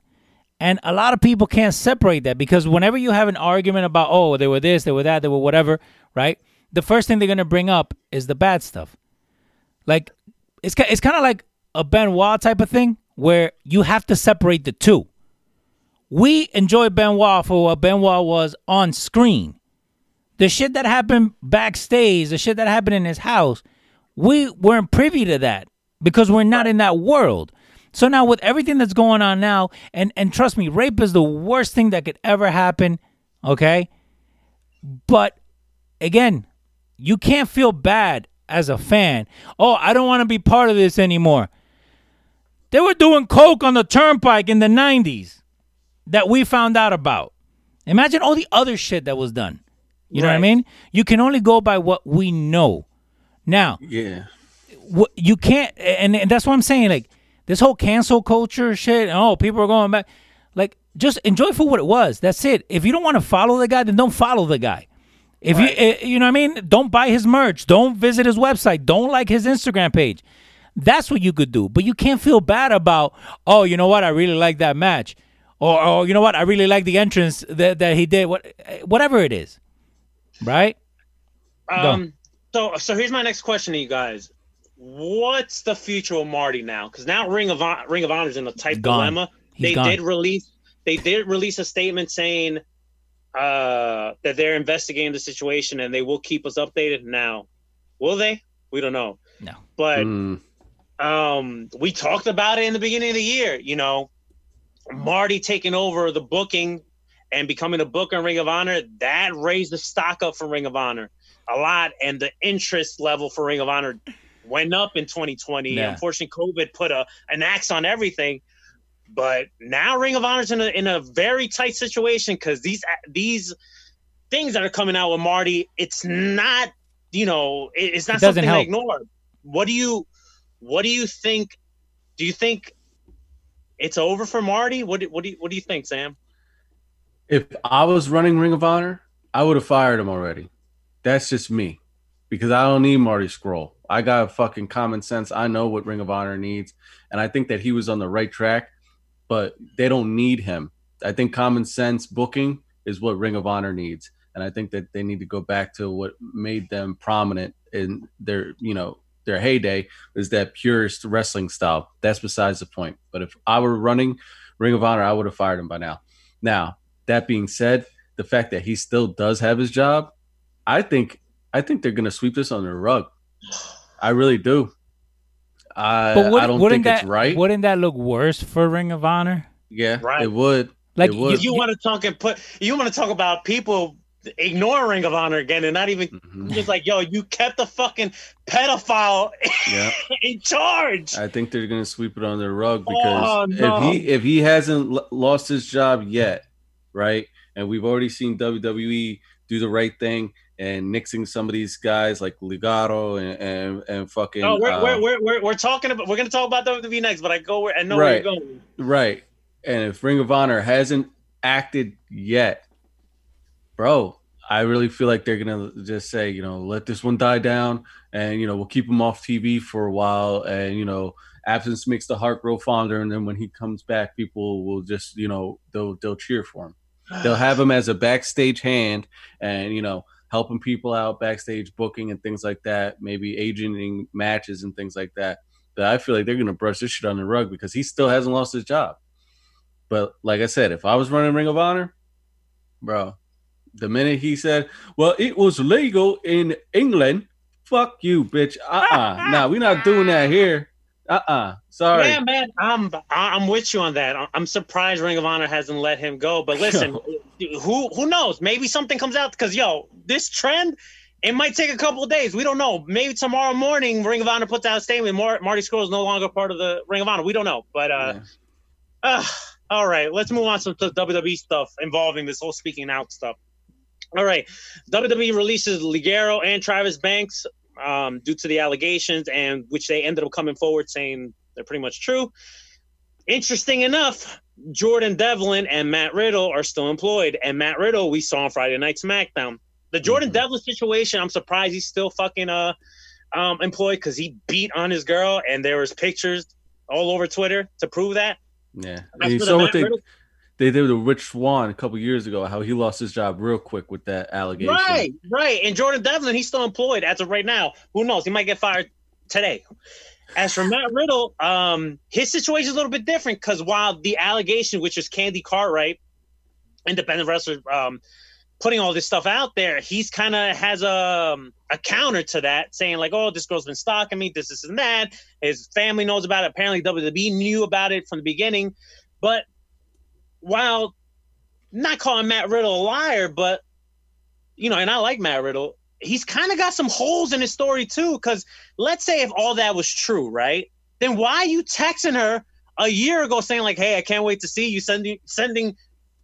And a lot of people can't separate that, because whenever you have an argument about, oh, they were this, they were that, they were whatever, right? The first thing they're going to bring up is the bad stuff. Like, it's it's kind of like a Benoit type of thing where you have to separate the two. We enjoy Benoit for what Benoit was on screen. The shit that happened backstage, the shit that happened in his house, we weren't privy to that because we're not in that world. So now with everything that's going on now, and, and trust me, rape is the worst thing that could ever happen, okay? But, again, you can't feel bad as a fan. Oh, I don't want to be part of this anymore. They were doing coke on the turnpike in the nineties that we found out about. Imagine all the other shit that was done. You know right. what I mean? You can only go by what we know. Now, yeah, what, you can't, and, and that's what I'm saying, like, this whole cancel culture shit, and, oh, people are going back. Like, just enjoy for what it was. That's it. If you don't want to follow the guy, then don't follow the guy. If right. you, you know what I mean? Don't buy his merch. Don't visit his website. Don't like his Instagram page. That's what you could do. But you can't feel bad about, oh, you know what? I really like that match. Or, oh, you know what? I really like the entrance that, that he did. What, whatever it is. Right? Um. Go. So, so here's my next question to you guys. What's the future of Marty now? Because now Ring of Hon- Ring of Honor is in a tight dilemma. They gone. did release they did release a statement saying uh, that they're investigating the situation and they will keep us updated. Now, will they? We don't know. No, but mm. um, we talked about it in the beginning of the year. You know, Marty taking over the booking and becoming a booker in Ring of Honor, that raised the stock up for Ring of Honor a lot, and the interest level for Ring of Honor went up in twenty twenty. Yeah. Unfortunately, COVID put a an axe on everything. But now Ring of Honor's in a in a very tight situation because these these things that are coming out with Marty, it's not you know it, it's not it something to ignore. What do you what do you think? Do you think it's over for Marty? What do, what do you, what do you think, Sam? If I was running Ring of Honor, I would have fired him already. That's just me, because I don't need Marty Scurll. I got fucking common sense. I know what Ring of Honor needs. And I think that he was on the right track, but they don't need him. I think common sense booking is what Ring of Honor needs. And I think that they need to go back to what made them prominent in their, you know, their heyday, is that purist wrestling style. That's besides the point. But if I were running Ring of Honor, I would have fired him by now. Now, that being said, the fact that he still does have his job, I think, I think they're going to sweep this under the rug. I really do. I, but would, I don't think that, it's right. Wouldn't that look worse for Ring of Honor? Yeah, right. It would. Like, it would. If you want to talk and put, you want to talk about people ignoring Ring of Honor again and not even mm-hmm. just like, yo, you kept the fucking pedophile yeah. in charge. I think they're gonna sweep it under the rug because oh, no. if he if he hasn't l- lost his job yet, right? And we've already seen W W E do the right thing and nixing some of these guys like Ligado and and, and fucking. No, we're, uh, we're we're we're we're talking about we're gonna talk about W W E next, but I go where I know right, where you're going. Right, and if Ring of Honor hasn't acted yet, bro, I really feel like they're gonna just say, you know, let this one die down, and you know we'll keep him off T V for a while, and you know absence makes the heart grow fonder, and then when he comes back, people will just you know they'll they'll cheer for him, they'll have him as a backstage hand, and you know. helping people out backstage, booking and things like that, maybe agenting matches and things like that. But I feel like they're going to brush this shit on the rug because he still hasn't lost his job. But like I said, if I was running Ring of Honor, bro, the minute he said, well, it was legal in England, fuck you, bitch. Uh-uh. Nah, we're not doing that here. Uh-uh. Sorry. Yeah, man, I'm, I'm with you on that. I'm surprised Ring of Honor hasn't let him go. But listen, who who knows? Maybe something comes out because, yo, this trend, it might take a couple of days. We don't know. Maybe tomorrow morning Ring of Honor puts out a statement. Mar- Marty Scurll is no longer part of the Ring of Honor. We don't know. But, uh, yeah. uh all right, let's move on to some W W E stuff involving this whole speaking out stuff. All right, W W E releases Ligero and Travis Banks. Um, due to the allegations, and which they ended up coming forward saying they're pretty much true. Interesting enough, Jordan Devlin and Matt Riddle are still employed, and Matt Riddle we saw on Friday Night SmackDown. The Jordan mm-hmm. Devlin situation, I'm surprised he's still fucking uh, um, employed because he beat on his girl, and there was pictures all over Twitter to prove that. Yeah, you saw, what they, they did with Rich Swann a couple years ago, how he lost his job real quick with that allegation. Right, right. And Jordan Devlin, he's still employed as of right now. Who knows? He might get fired today. As for Matt Riddle, um, his situation is a little bit different because while the allegation, which is Candy Cartwright, independent wrestler, um, putting all this stuff out there, he's kind of has a, a counter to that, saying like, oh, this girl's been stalking me, this, this, and that. His family knows about it. Apparently W W E knew about it from the beginning. But while not calling Matt Riddle a liar, but, you know, and I like Matt Riddle, he's kind of got some holes in his story too, because let's say if all that was true, right? Then why are you texting her a year ago saying like, hey, I can't wait to see you, sending sending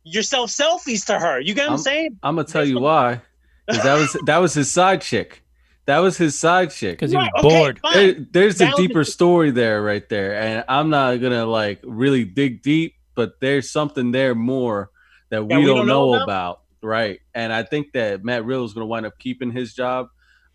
yourself selfies to her? You get what I'm, I'm saying? I'm going to tell you why. That was that was his side chick. That was his side chick. Because he was right, bored. Okay, there, there's that a deeper was- story there right there. And I'm not going to like really dig deep, but there's something there more that we, that we don't, don't know, know about. about. Right. And I think that Matt Riddle is going to wind up keeping his job.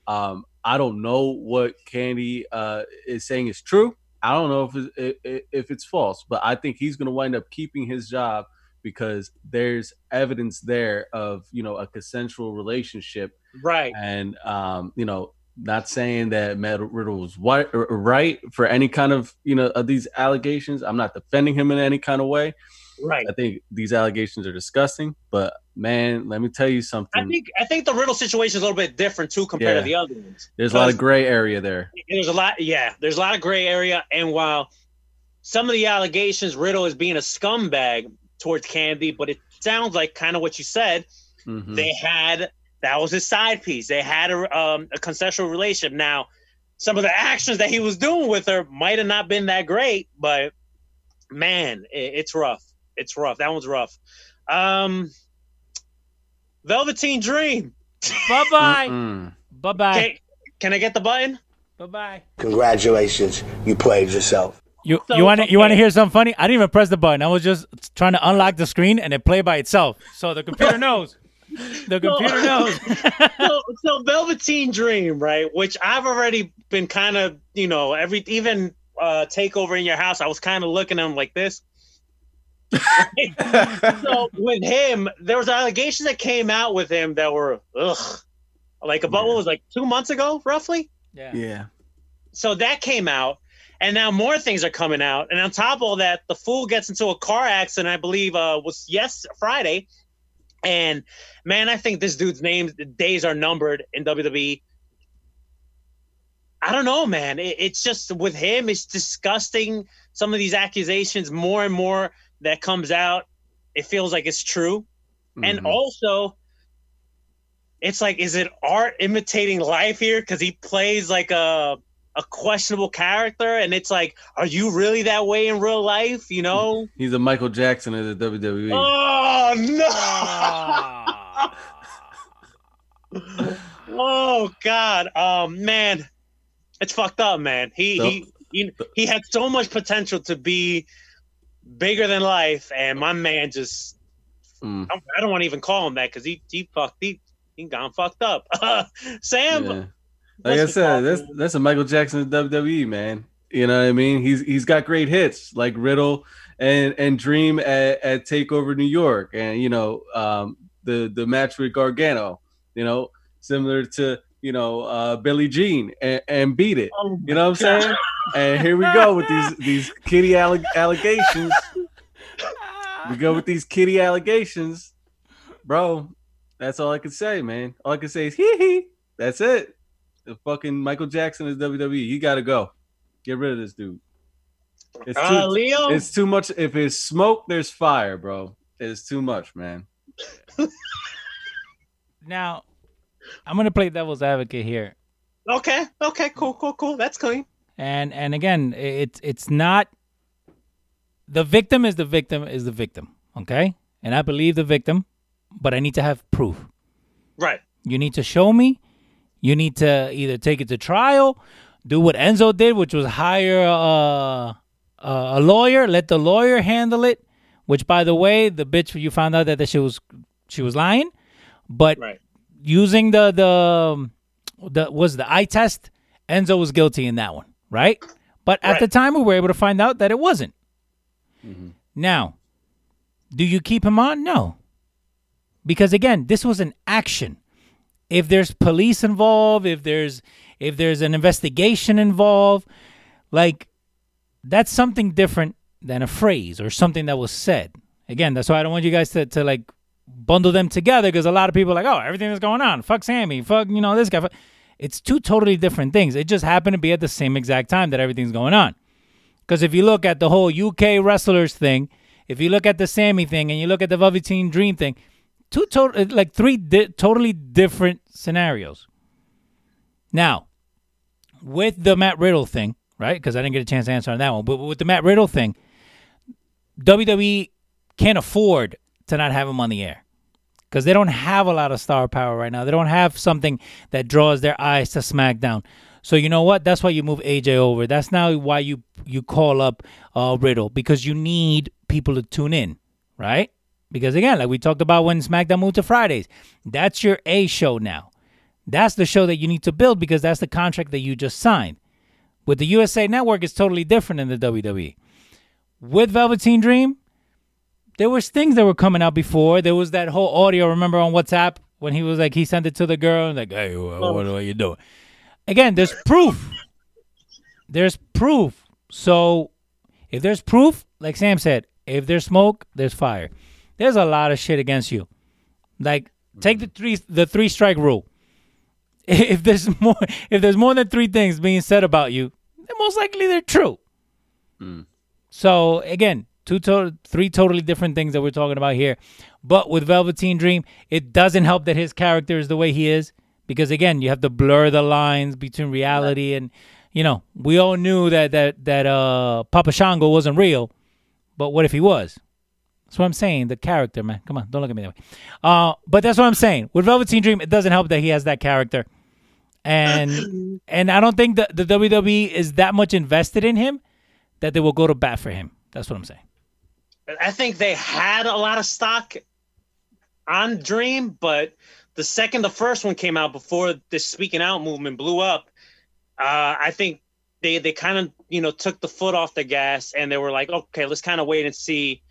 Um, I don't know what Candy uh, is saying is true. I don't know if it's, if it's false, but I think he's going to wind up keeping his job because there's evidence there of, you know, a consensual relationship. Right. And, um, you know, not saying that Matt Riddle was white or right for any kind of, you know, of these allegations. I'm not defending him in any kind of way. Right. I think these allegations are disgusting, but man, let me tell you something. I think I think the Riddle situation is a little bit different too compared yeah. to the other ones. There's a lot of gray area there. There's a lot, yeah. There's a lot of gray area, and while some of the allegations, Riddle is being a scumbag towards Candy, but it sounds like kind of what you said. Mm-hmm. They had that was his side piece. They had a um, a consensual relationship. Now, some of the actions that he was doing with her might have not been that great, but man, it, it's rough. It's rough. That one's rough. Um, Velveteen Dream. Bye-bye. Bye-bye. Can, can I get the button? Bye-bye. Congratulations. You played yourself. You so, you want to okay. you want to hear something funny? I didn't even press the button. I was just trying to unlock the screen, and it played by itself. So the computer knows. The computer so, knows. so, so Velveteen Dream, right, which I've already been kind of, you know, every even uh, TakeOver in your house, I was kind of looking at him like this. So with him, there was allegations that came out with him that were ugh, like about yeah. what was like two months ago, roughly. Yeah. Yeah. So that came out, and now more things are coming out. And on top of all that, the fool gets into a car accident. I believe uh, was yes Friday, and man, I think this dude's name the days are numbered in W W E. I don't know, man. It, it's just with him, it's disgusting. Some of these accusations, more and more. That comes out, it feels like it's true. Mm-hmm. And also, it's like, is it art imitating life here? Because he plays like a a questionable character, and it's like, are you really that way in real life? You know? He's a Michael Jackson of the W W E. Oh, no! Oh, God. Um, man, it's fucked up, man. He, so, he, he, he had so much potential to be bigger than life, and my man just mm. I, I don't want to even call him that because he he fucked he he gone fucked up. Uh, Sam, yeah. like I said, that's him. That's a Michael Jackson of W W E, man. You know what I mean? He's he's got great hits like Riddle and and Dream at, at TakeOver New York, and you know um, the the match with Gargano. You know, similar to you know uh, Billie Jean and, and Beat It. Oh, you know what I'm God. saying? And here we go with these these kitty alleg- allegations. We go with these kitty allegations, bro. That's all I can say, man. All I can say is hee hee. That's it. The fucking Michael Jackson is W W E. You gotta go. Get rid of this dude. It's too, uh, Leo? It's too much. If it's smoke, there's fire, bro. It's too much, man. Now, I'm gonna play devil's advocate here. Okay. Okay. Cool. Cool. Cool. That's clean. And and again, it's it's not the victim is the victim is the victim, okay? And I believe the victim, but I need to have proof. Right. You need to show me. You need to either take it to trial, do what Enzo did, which was hire uh, a lawyer, let the lawyer handle it. Which, by the way, the bitch you found out that, that she was she was lying, but right. using the the the was the eye test, Enzo was guilty in that one. Right? But at right. the time, we were able to find out that it wasn't. Mm-hmm. Now, Do you keep him on? No. Because again, this was an action. If there's police involved, if there's if there's an investigation involved, like, that's something different than a phrase or something that was said. Again, that's why I don't want you guys to, to like, bundle them together, because a lot of people are like, oh, everything that's going on, fuck Sammy, fuck, you know, this guy. Fuck. It's two totally different things. It just happened to be at the same exact time that everything's going on. Because if you look at the whole U K wrestlers thing, if you look at the Sammy thing and you look at the Velveteen Dream thing, two total, like three di- totally different scenarios. Now, with the Matt Riddle thing, right? Because I didn't get a chance to answer on that one. But with the Matt Riddle thing, W W E can't afford to not have him on the air, because they don't have a lot of star power right now. They don't have something that draws their eyes to SmackDown. So you know what? That's why you move A J over. That's now why you you call up uh, Riddle, because you need people to tune in, right? Because again, like we talked about when SmackDown moved to Fridays, that's your A show now. That's the show that you need to build, because that's the contract that you just signed. With the U S A Network, it's totally different than the W W E. With Velveteen Dream, there was things that were coming out before. There was that whole audio, remember, on WhatsApp when he was like, he sent it to the girl and like, hey, what, what, what are you doing? Again, there's proof. There's proof. So if there's proof, like Sam said, if there's smoke, there's fire. There's a lot of shit against you. Like, take the three the three strike rule. If there's more if there's more than three things being said about you, then most likely they're true. Mm. So again, two to- three totally different things that we're talking about here. But with Velveteen Dream, it doesn't help that his character is the way he is, because again, you have to blur the lines between reality and, you know, we all knew that that that uh, Papa Shango wasn't real, but what if he was? That's what I'm saying. The character, man. Come on. Don't look at me that way. Uh, but that's what I'm saying. With Velveteen Dream, it doesn't help that he has that character. And and I don't think that the W W E is that much invested in him that they will go to bat for him. That's what I'm saying. I think they had a lot of stock on Dream, but the second the first one came out, before this speaking out movement blew up, uh, I think they, they kind of, you know, took the foot off the gas, and they were like, okay, let's kind of wait and see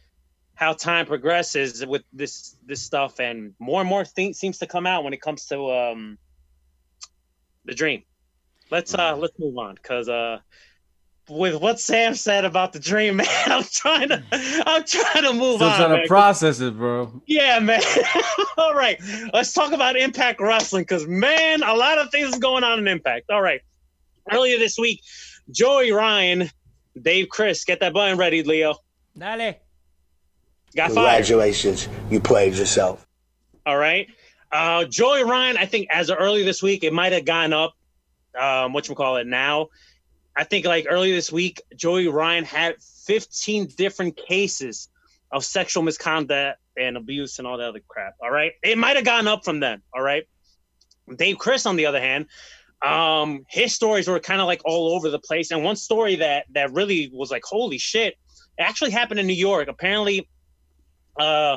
how time progresses with this this stuff, and more and more things seems to come out when it comes to um, the Dream. Let's uh, let's move on, because uh, with what Sam said about the Dream, man, I'm trying to I'm trying to move Still on. Trying man. to process it, bro. Yeah, man. All right, let's talk about Impact Wrestling, because man, a lot of things is going on in Impact. All right, earlier this week, Joey Ryan, Dave Chris, get that button ready, Leo. Dale. Got Congratulations, fired. You played yourself. All right. Uh, Joey Ryan, I think as of early this week, it might have gone up, um, whatchamacallit now. I think like early this week, Joey Ryan had fifteen different cases of sexual misconduct and abuse and all that other crap. All right. It might have gone up from then. All right. Dave Chris, on the other hand, um, his stories were kind of like all over the place. And one story that, that really was like, holy shit, it actually happened in New York. Apparently, Uh,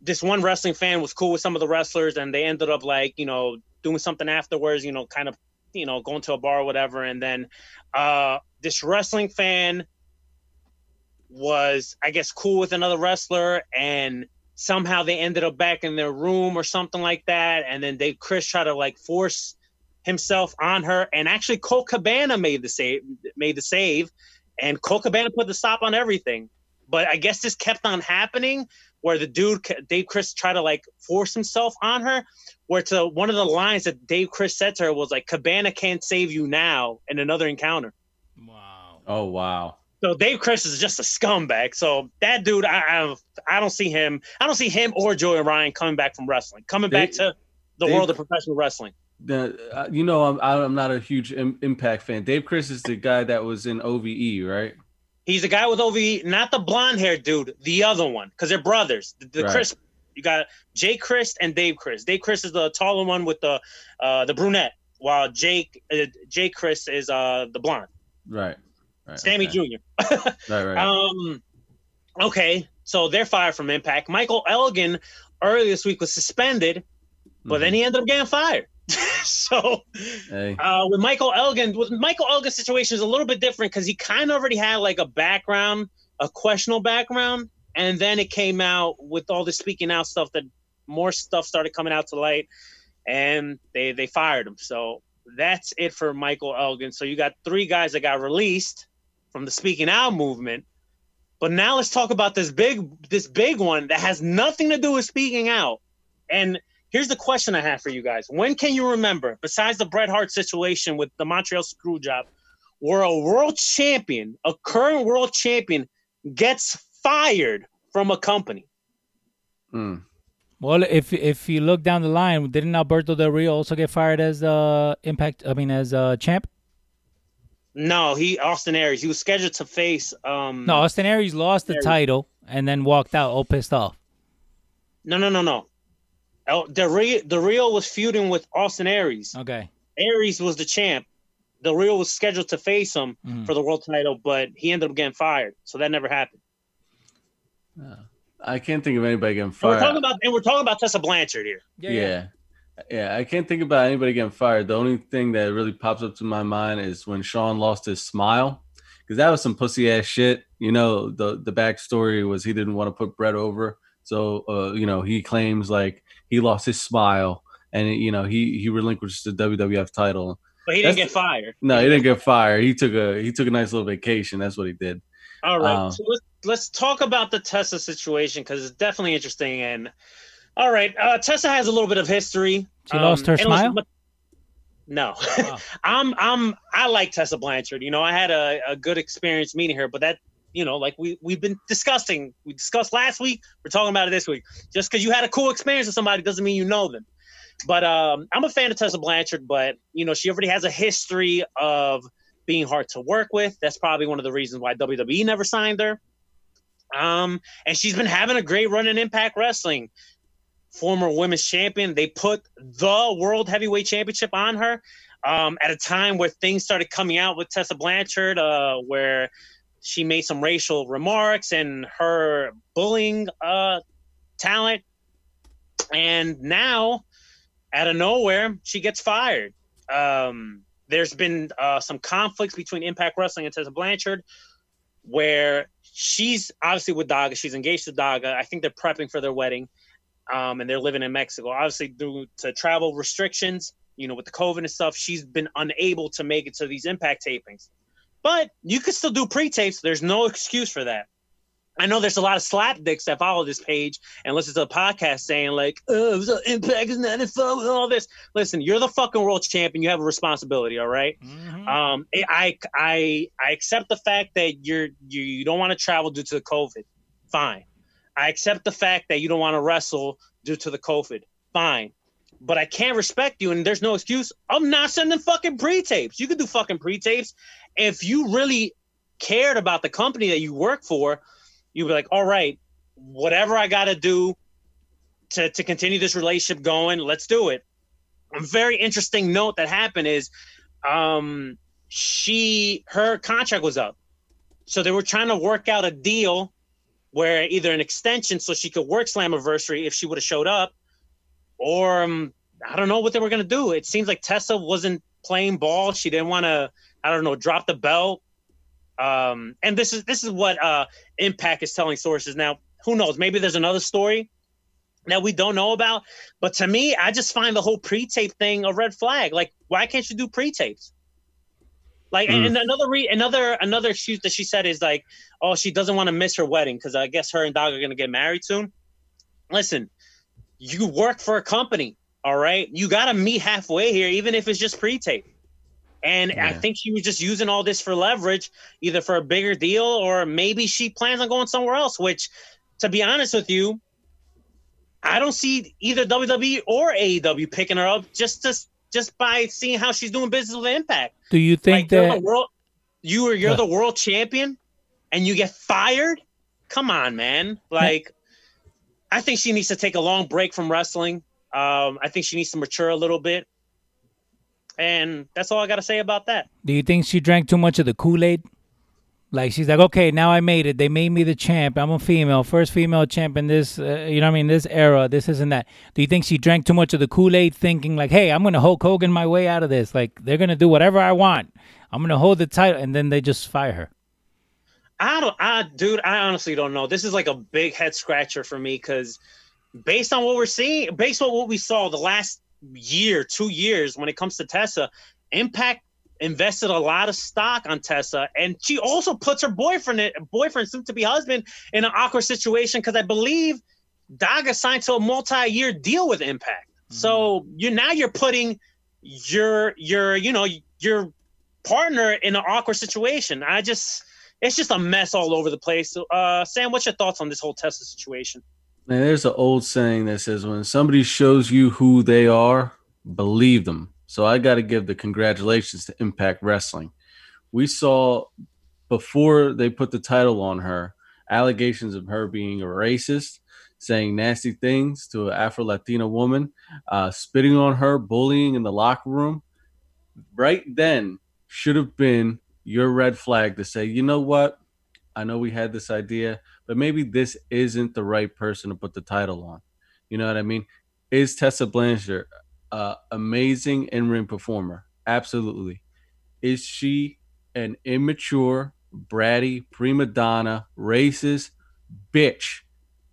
this one wrestling fan was cool with some of the wrestlers, and they ended up like, you know, doing something afterwards, you know, kind of, you know, going to a bar or whatever. And then uh, this wrestling fan was, I guess, cool with another wrestler, and somehow they ended up back in their room or something like that. And then Dave Chris tried to like force himself on her, and actually Colt Cabana made the save, made the save, and Colt Cabana put the stop on everything. But I guess this kept on happening, where the dude, Dave Chris, tried to, like, force himself on her, where to one of the lines that Dave Chris said to her was, like, Cabana can't save you now in another encounter. Wow. Oh, wow. So Dave Chris is just a scumbag. So that dude, I I, I don't see him. I don't see him or Joey Ryan coming back from wrestling, coming Dave, back to the Dave, world of professional wrestling. The, you know, I'm, I'm not a huge im- Impact fan. Dave Chris is the guy that was in O V E, right? He's a guy with O V E, not the blonde-haired dude, the other one, because they're brothers. The, the right. Chris, you got Jay Chris and Dave Chris. Dave Chris is the taller one with the uh, the brunette, while Jake uh, Jay Chris is uh, the blonde. Right, right. Sammy okay. Junior right, right. Um, okay, so they're fired from Impact. Michael Elgin earlier this week was suspended, but mm-hmm. then he ended up getting fired. So hey. uh, with Michael Elgin, with Michael Elgin's situation is a little bit different, because he kind of already had like a background, a questionable background And then it came out with all the speaking out stuff, that more stuff started coming out to light, and they, they fired him. So that's it for Michael Elgin. So you got three guys that got released from the speaking out movement. But now let's talk about this big, this big one that has nothing to do with speaking out. And here's the question I have for you guys. When can you remember, besides the Bret Hart situation with the Montreal Screwjob, where a world champion, a current world champion, gets fired from a company? Mm. Well, if if you look down the line, didn't Alberto Del Rio also get fired as uh, Impact? I mean, as uh, champ? No, he Austin Aries. He was scheduled to face. Um, no, Austin Aries lost Aries. the title and then walked out, all pissed off. No, no, no, no. El, Del Rio, Del Rio was feuding with Austin Aries. Okay. Aries was the champ. Del Rio was scheduled to face him mm. for the world title, but he ended up getting fired. So that never happened. Uh, I can't think of anybody getting fired. And we're talking about, and we're talking about Tessa Blanchard here. Yeah. Yeah. Yeah, I can't think about anybody getting fired. The only thing that really pops up to my mind is when Sean lost his smile, because that was some pussy ass shit. You know, the the backstory was he didn't want to put Brett over, so uh, you know, he claims like he lost his smile, and you know he he relinquished the W W F title. But he didn't That's, get fired. No, he didn't get fired. He took a he took a nice little vacation. That's what he did. All right, um, so let's let's talk about the Tessa situation, because it's definitely interesting. And all right, uh, Tessa has a little bit of history. She um, lost her smile? Was, no. Oh. I'm I'm I like Tessa Blanchard. You know, I had a, a good experience meeting her, but that, you know, like we, we've been discussing. We discussed last week. We're talking about it this week. Just because you had a cool experience with somebody doesn't mean you know them. But um, I'm a fan of Tessa Blanchard, but, you know, she already has a history of being hard to work with. That's probably one of the reasons why W W E never signed her. Um, and she's been having a great run in Impact Wrestling. Former women's champion. They put the World Heavyweight Championship on her um, at a time where things started coming out with Tessa Blanchard, uh, where she made some racial remarks and her bullying uh, talent. And now, out of nowhere, she gets fired. Um, there's been uh, some conflicts between Impact Wrestling and Tessa Blanchard, where she's obviously with Daga. She's engaged to Daga. I think they're prepping for their wedding. Um, and they're living in Mexico. Obviously, due to travel restrictions, you know, with the COVID and stuff, she's been unable to make it to these Impact tapings. But you could still do pre-tapes. There's no excuse for that. I know there's a lot of slapdicks that follow this page and listen to the podcast saying, like, oh, so Impact is not involved with all this. Listen, you're the fucking world champion. You have a responsibility, all right? Mm-hmm. Um, I, I, I accept the fact that you're, you, you don't want to travel due to the COVID. Fine. I accept the fact that you don't want to wrestle due to the COVID. Fine. But I can't respect you, and there's no excuse. I'm not sending fucking pre-tapes. You can do fucking pre-tapes. If you really cared about the company that you work for, you'd be like, all right, whatever I got to do to to continue this relationship going, let's do it. A very interesting note that happened is um, she her contract was up. So they were trying to work out a deal where either an extension so she could work Slammiversary if she would have showed up, or um, I don't know what they were going to do. It seems like Tessa wasn't playing ball. She didn't want to, I don't know, drop the belt. Um, and this is this is what uh, Impact is telling sources. Now, who knows? Maybe there's another story that we don't know about. But to me, I just find the whole pre-tape thing a red flag. Like, why can't you do pre-tapes? Like, mm. and another re- another another excuse that she said is like, oh, she doesn't want to miss her wedding because I guess her and Dog are going to get married soon. Listen, you work for a company, all right? You got to meet halfway here, even if it's just pre-tape. And yeah. I think she was just using all this for leverage, either for a bigger deal or maybe she plans on going somewhere else, which, to be honest with you, I don't see either W W E or A E W picking her up just to – just by seeing how she's doing business with Impact. Do you think like, that you're the world, you are, you're what? the world champion and you get fired? Come on, man. Like, I think she needs to take a long break from wrestling. Um, I think she needs to mature a little bit. And that's all I got to say about that. Do you think she drank too much of the Kool-Aid? Like, she's like, okay, now I made it. They made me the champ. I'm a female, first female champ in this, uh, you know what I mean, this era, this isn't that. Do you think she drank too much of the Kool-Aid thinking like, hey, I'm going to Hulk Hogan my way out of this. Like, they're going to do whatever I want. I'm going to hold the title. And then they just fire her. I don't, I, dude, I honestly don't know. This is like a big head scratcher for me because based on what we're seeing, based on what we saw the last year, two years, when it comes to Tessa, Impact invested a lot of stock on Tessa, and she also puts her boyfriend, boyfriend, soon to be husband, in an awkward situation because I believe Daga signed to a multi-year deal with Impact. Mm-hmm. So you now you're putting your your you know your partner in an awkward situation. I just. It's just a mess all over the place. Uh, Sam, what's your thoughts on this whole Tessa situation? Man, there's an old saying that says when somebody shows you who they are, believe them. So I got to give the congratulations to Impact Wrestling. We saw before they put the title on her, allegations of her being a racist, saying nasty things to an Afro-Latina woman, uh, spitting on her, bullying in the locker room. Right then should have been your red flag to say, you know what? I know we had this idea, but maybe this isn't the right person to put the title on. You know what I mean? Is Tessa Blanchard an amazing in-ring performer? Absolutely. Is she an immature, bratty, prima donna, racist bitch?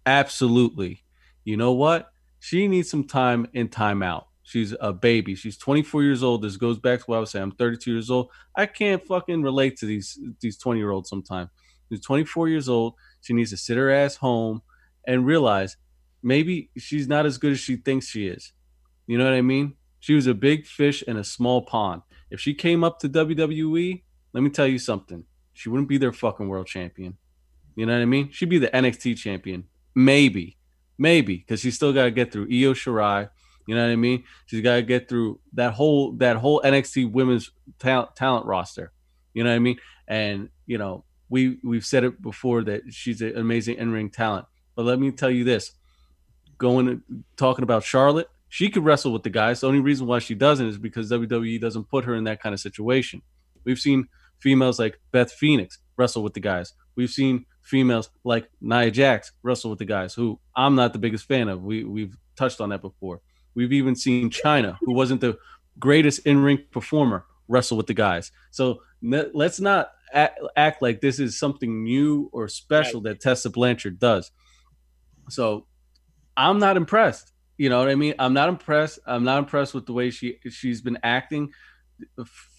Absolutely. You know what? She needs some time in timeout. She's a baby. She's twenty-four years old. This goes back to what I was saying. I'm thirty-two years old. I can't fucking relate to these these twenty-year-olds sometimes. She's twenty-four years old. She needs to sit her ass home and realize maybe she's not as good as she thinks she is. You know what I mean? She was a big fish in a small pond. If she came up to W W E, let me tell you something. She wouldn't be their fucking world champion. You know what I mean? She'd be the N X T champion. Maybe. Maybe. Because she still got to get through Io Shirai. You know what I mean? She's got to get through that whole that whole N X T women's talent, talent roster. You know what I mean? And, you know, we, we've said it before that she's an amazing in-ring talent. But let me tell you this. Going talking about Charlotte, she could wrestle with the guys. The only reason why she doesn't is because W W E doesn't put her in that kind of situation. We've seen females like Beth Phoenix wrestle with the guys. We've seen females like Nia Jax wrestle with the guys, who I'm not the biggest fan of. We, we've touched on that before. We've even seen Chyna, who wasn't the greatest in-ring performer, wrestle with the guys. So ne- let's not act, act like this is something new or special that Tessa Blanchard does. So I'm not impressed. You know what I mean? I'm not impressed. I'm not impressed with the way she, she's been acting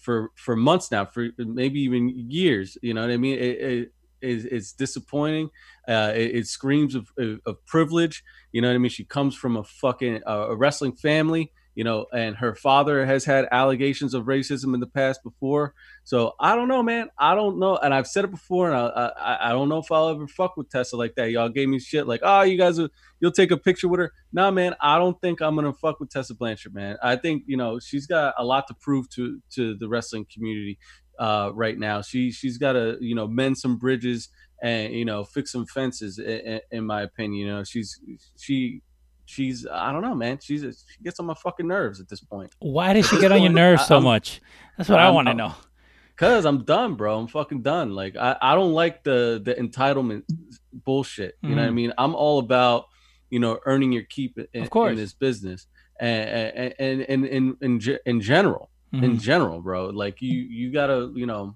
for for months now, for maybe even years. You know what I mean? It, it, It's, it's disappointing. Uh, it, it screams of, of, of privilege. You know what I mean? She comes from a fucking uh, a wrestling family, you know, and her father has had allegations of racism in the past before. So I don't know, man. I don't know. And I've said it before, and I I, I don't know if I'll ever fuck with Tessa like that. Y'all gave me shit like, oh, you guys, will, you'll take a picture with her. Nah, man, I don't think I'm going to fuck with Tessa Blanchard, man. I think, you know, she's got a lot to prove to, to the wrestling community. Uh, right now, she she's got to you know mend some bridges and you know fix some fences. In, in my opinion, you know she's she she's I don't know, man. She's a, she gets on my fucking nerves at this point. Why did she get on your nerves so I, much? That's what I'm, I want to know. Cause I'm done, bro. I'm fucking done. Like I, I don't like the the entitlement bullshit. You mm-hmm. know what I mean? I'm all about you know earning your keep in, of course. in this business and and and in in in general. In general, bro, like you, you gotta, you know,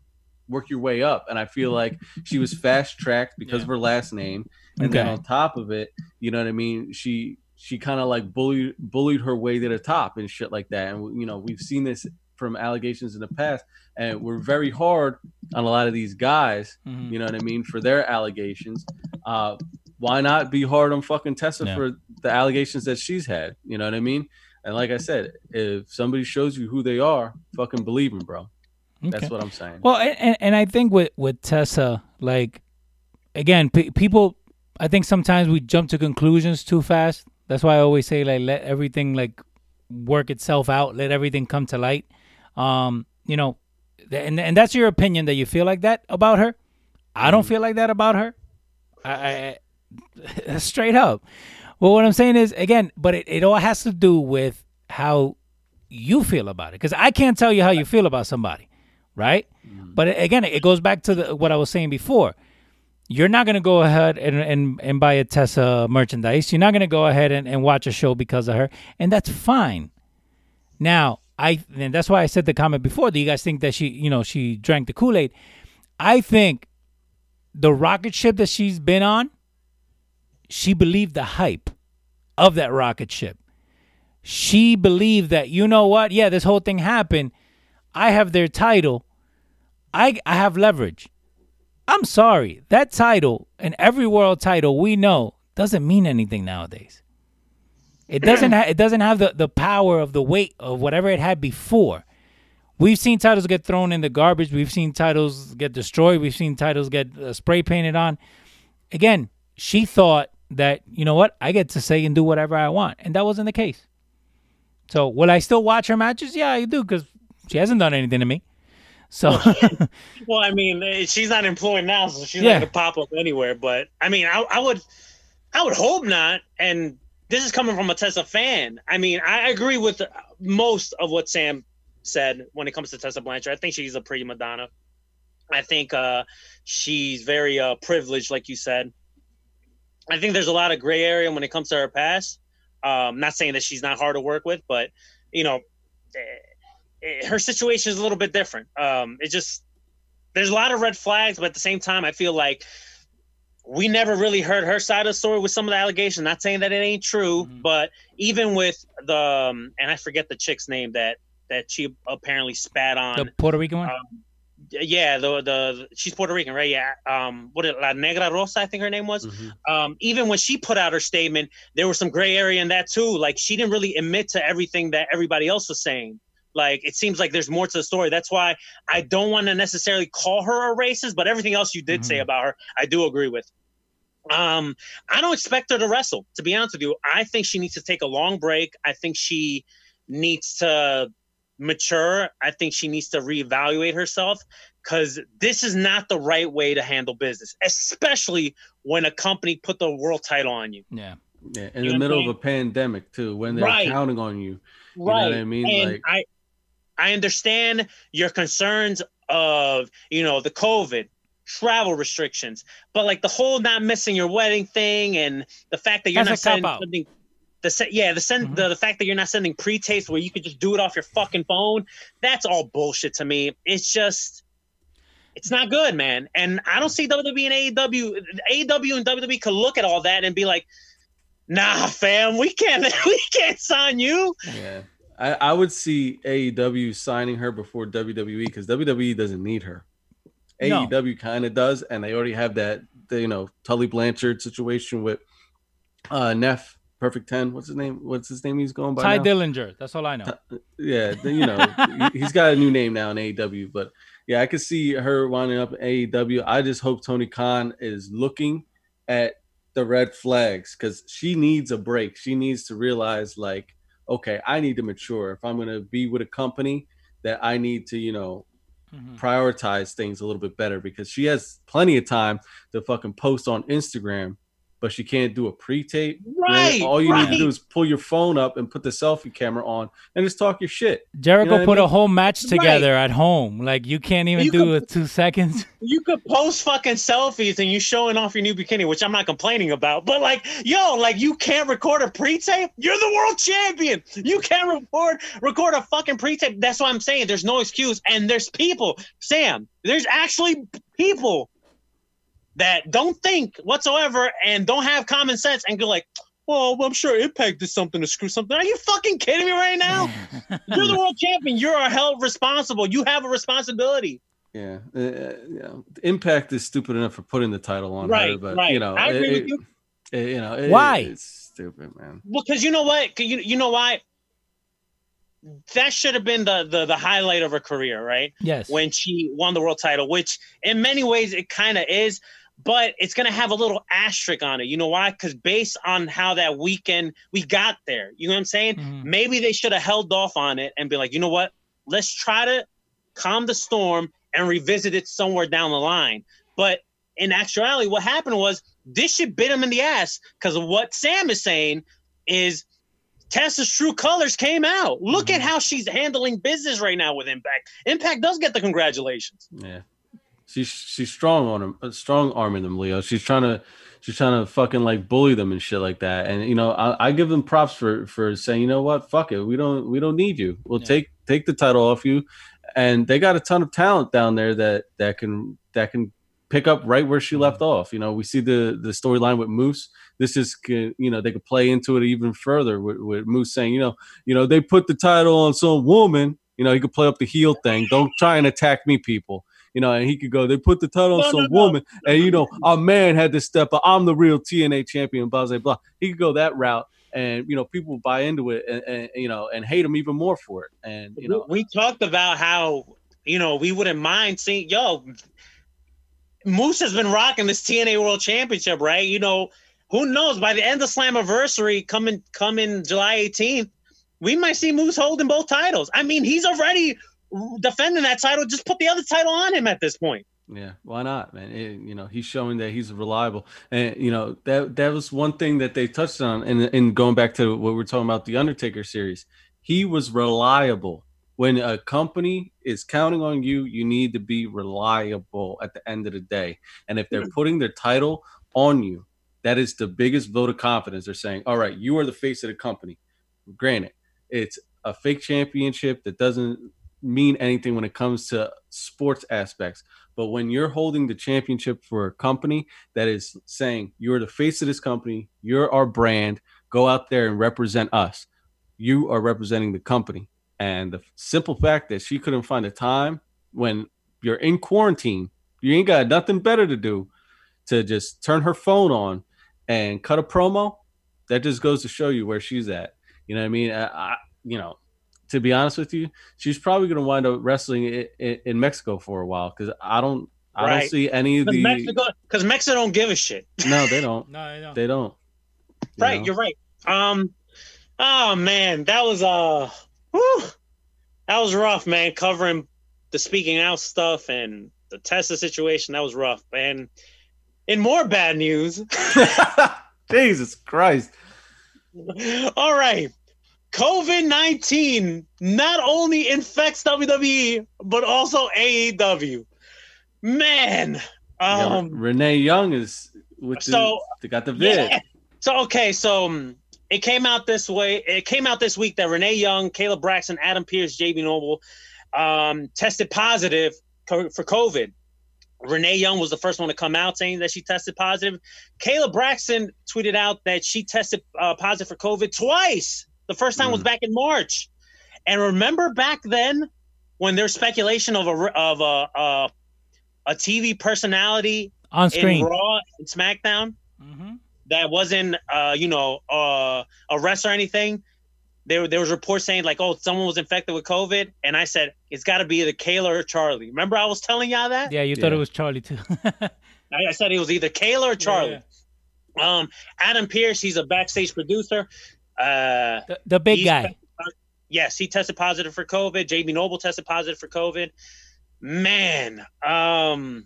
work your way up. And I feel like she was fast tracked because yeah. of her last name. And okay. then on top of it, you know what I mean? She, she kind of like bullied, bullied her way to the top and shit like that. And, you know, we've seen this from allegations in the past, and we're very hard on a lot of these guys, mm-hmm. you know what I mean? For their allegations. Uh, why not be hard on fucking Tessa yeah. for the allegations that she's had? You know what I mean? And like I said, if somebody shows you who they are, fucking believe them, bro. Okay. That's what I'm saying. Well, and, and I think with, with Tessa, like, again, p- people, I think sometimes we jump to conclusions too fast. That's why I always say, like, let everything, like, work itself out. Let everything come to light. Um, you know, and, and that's your opinion that you feel like that about her. I don't feel like that about her. I, I straight up. Well, what I'm saying is, again, but it, it all has to do with how you feel about it. Because I can't tell you how you feel about somebody, right? Mm-hmm. But again, it goes back to the, what I was saying before. You're not going to go ahead and, and, and buy a Tessa merchandise. You're not going to go ahead and, and watch a show because of her. And that's fine. Now, I and that's why I said the comment before that you guys think that she, you know, she drank the Kool-Aid. I think the rocket ship that she's been on, she believed the hype of that rocket ship. She believed that, you know what? Yeah, this whole thing happened. I have their title. I I have leverage. I'm sorry. That title and every world title we know doesn't mean anything nowadays. It doesn't ha- it doesn't have the, the power of the weight of whatever it had before. We've seen titles get thrown in the garbage. We've seen titles get destroyed. We've seen titles get uh, spray painted on. Again, she thought that, you know what? I get to say and do whatever I want. And that wasn't the case. So will I still watch her matches? Yeah, I do, because she hasn't done anything to me. So, well, I mean, she's not employed now, so she's yeah. not going to pop up anywhere. But I mean, I, I would, I would hope not. And this is coming from a Tessa fan. I mean, I agree with most of what Sam said when it comes to Tessa Blanchard. I think she's a pretty Madonna. I think uh, she's very uh, privileged, like you said. I think there's a lot of gray area when it comes to her past. Um, not saying that she's not hard to work with, but you know. Eh, her situation is a little bit different. Um, it just, there's a lot of red flags, but at the same time, I feel like we never really heard her side of the story with some of the allegations. Not saying that it ain't true, mm-hmm. but even with the, um, and I forget the chick's name that, that she apparently spat on. The Puerto Rican one? Um, yeah, the, the the she's Puerto Rican, right? Yeah. Um, what La Negra Rosa, I think her name was. Mm-hmm. Um, even when she put out her statement, there was some gray area in that too. Like, she didn't really admit to everything that everybody else was saying. Like, it seems like there's more to the story. That's why I don't want to necessarily call her a racist, but everything else you did mm-hmm. say about her, I do agree with. Um, I don't expect her to wrestle, to be honest with you. I think she needs to take a long break. I think she needs to mature. I think she needs to reevaluate herself, because this is not the right way to handle business, especially when a company put the world title on you. Yeah. yeah. In you the middle I mean? of a pandemic, too, when they're right. counting on you. You right. know what I mean? And like, I, I understand your concerns of, you know, the COVID, travel restrictions, but like the whole not missing your wedding thing, and the fact that you're That's not sending something, the yeah, the send mm-hmm. the, the fact that you're not sending pre-tapes where you could just do it off your fucking phone. That's all bullshit to me. It's just, it's not good, man. And I don't see W W E and A E W. A E W and W W E could look at all that and be like, nah, fam, we can't, we can't sign you. Yeah. I, I would see A E W signing her before W W E, because W W E doesn't need her. No. A E W kind of does, and they already have that, the, you know, Tully Blanchard situation with uh, Neff, Perfect ten. What's his name? What's his name he's going by Ty now? Dillinger. That's all I know. T- yeah, you know, he's got a new name now in A E W. But, yeah, I could see her winding up in A E W. I just hope Tony Khan is looking at the red flags, because she needs a break. She needs to realize, like, okay, I need to mature. If I'm going to be with a company, that I need to, you know, mm-hmm. prioritize things a little bit better, because she has plenty of time to fucking post on Instagram, but she can't do a pre-tape. Right. All you right. need to do is pull your phone up and put the selfie camera on and just talk your shit. Jericho you know put I mean? a whole match together right. at home. Like, you can't even you do could, it two seconds. You could post fucking selfies and you showing off your new bikini, which I'm not complaining about. But like, yo, like, you can't record a pre-tape? You're the world champion. You can't record, record a fucking pre-tape. That's what I'm saying. There's no excuse. And there's people, Sam, there's actually people that don't think whatsoever and don't have common sense and go like, well, I'm sure Impact did something to screw something. Are you fucking kidding me right now? You're the world champion. You're held responsible. You have a responsibility. Yeah. Uh, yeah. Impact is stupid enough for putting the title on right, her, but right. you know, I agree it, with you. It, you know it, why? It, it's stupid, man. Well, because you know what? You, you know why? That should have been the, the the highlight of her career, right? Yes. When she won the world title, which in many ways it kind of is. But it's going to have a little asterisk on it. You know why? Because based on how that weekend we got there, you know what I'm saying? Mm-hmm. Maybe they should have held off on it and be like, you know what? Let's try to calm the storm and revisit it somewhere down the line. But in actuality, what happened was this shit bit him in the ass, because what Sam is saying is Tessa's true colors came out. Look mm-hmm. at how she's handling business right now with Impact. Impact does get the congratulations. Yeah. She's she's strong on him, strong arming them, Leo. She's trying to, she's trying to fucking like bully them and shit like that. And you know, I, I give them props for for saying, you know what, fuck it, we don't we don't need you. We'll yeah. take take the title off you. And they got a ton of talent down there that that can that can pick up right where she left off. You know, we see the the storyline with Moose. This is, you know, they could play into it even further with, with Moose saying, you know, you know, they put the title on some woman. You know, he could play up the heel thing. Don't try and attack me, people. You know, and he could go, they put the title on no, some no, woman. No. And, you know, our man had to step up. I'm the real T N A champion, blah, blah, blah. He could go that route. And, you know, people buy into it and, and, you know, and hate him even more for it. And, you know, we talked about how, you know, we wouldn't mind seeing, yo, Moose has been rocking this T N A World Championship, right? You know, who knows? By the end of Slammiversary coming coming July eighteenth, we might see Moose holding both titles. I mean, he's already defending that title. Just put the other title on him at this point. Yeah, why not, man? It, you know, he's showing that he's reliable. And, you know, that that was one thing that they touched on. And, and going back to what we're talking about, the Undertaker series, he was reliable. When a company is counting on you, you need to be reliable at the end of the day. And if they're putting their title on you, that is the biggest vote of confidence. They're saying, all right, you are the face of the company. Granted, it's a fake championship that doesn't mean anything when it comes to sports aspects. But when you're holding the championship for a company that is saying, you're the face of this company, you're our brand, go out there and represent us. You are representing the company. And the simple fact that she couldn't find a time when you're in quarantine, you ain't got nothing better to do to just turn her phone on and cut a promo. That just goes to show you where she's at. You know what I mean? I, I, you know, to be honest with you, she's probably going to wind up wrestling in, in, in Mexico for a while. Cause I don't, I right. don't see any of the Mexico, cause Mexico don't give a shit. No, they don't. no, they don't. They don't. You right. Know? You're right. Um, oh man, that was, uh, whew. That was rough, man. Covering the speaking out stuff and the Tesla situation, that was rough. And in more bad news, Jesus Christ! All right, COVID nineteen not only infects W W E but also A E W. Man, um, yeah, Renee Young is with so, the, they got the vid. Yeah. So okay, so. It came out this way. It came out this week that Renee Young, Caleb Braxton, Adam Pearce, J B Noble um, tested positive co- for COVID. Renee Young was the first one to come out saying that she tested positive. Caleb Braxton tweeted out that she tested uh, positive for COVID twice. The first time mm. was back in March. And remember back then when there's speculation of a of a uh, a T V personality on screen in Raw and SmackDown. Mm-hmm. That wasn't, uh, you know, uh, a rest or anything. There, there was reports saying like, oh, someone was infected with COVID, and I said it's got to be either Kayla or Charlie. Remember, I was telling y'all that. Yeah, you yeah. thought it was Charlie too. I, I said it was either Kayla or Charlie. Yeah, yeah. Um, Adam Pearce, he's a backstage producer. Uh, the, the big guy. Yes, he tested positive for COVID. J B Noble tested positive for COVID. Man, um,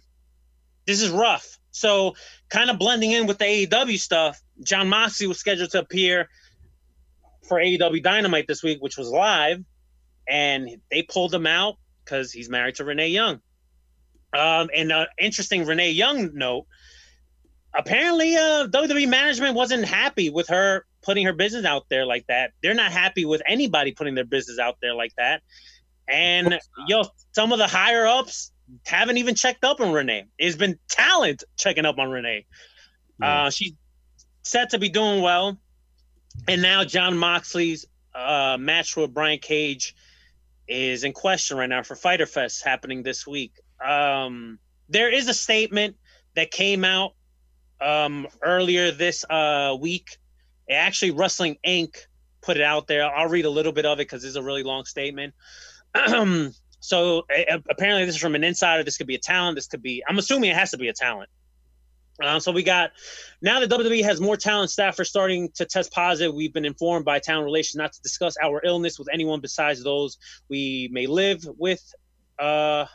this is rough. So kind of blending in with the A E W stuff, Jon Moxley was scheduled to appear for A E W Dynamite this week, which was live, and they pulled him out because he's married to Renee Young. Um, and an interesting Renee Young note, apparently uh, W W E management wasn't happy with her putting her business out there like that. They're not happy with anybody putting their business out there like that. And, yo, some of the higher-ups haven't even checked up on Renee. It's been talent checking up on Renee. Yeah. Uh, she's said to be doing well. And now Jon Moxley's uh, match with Brian Cage is in question right now for Fyter Fest happening this week. Um, there is a statement that came out um, earlier this uh, week. It actually, Wrestling Incorporated put it out there. I'll read a little bit of it because it's a really long statement. So uh, apparently this is from an insider. This could be a talent. This could be, I'm assuming it has to be a talent. Um, so we got, now that W W E has more talent staff are starting to test positive, we've been informed by talent relations not to discuss our illness with anyone besides those we may live with uh,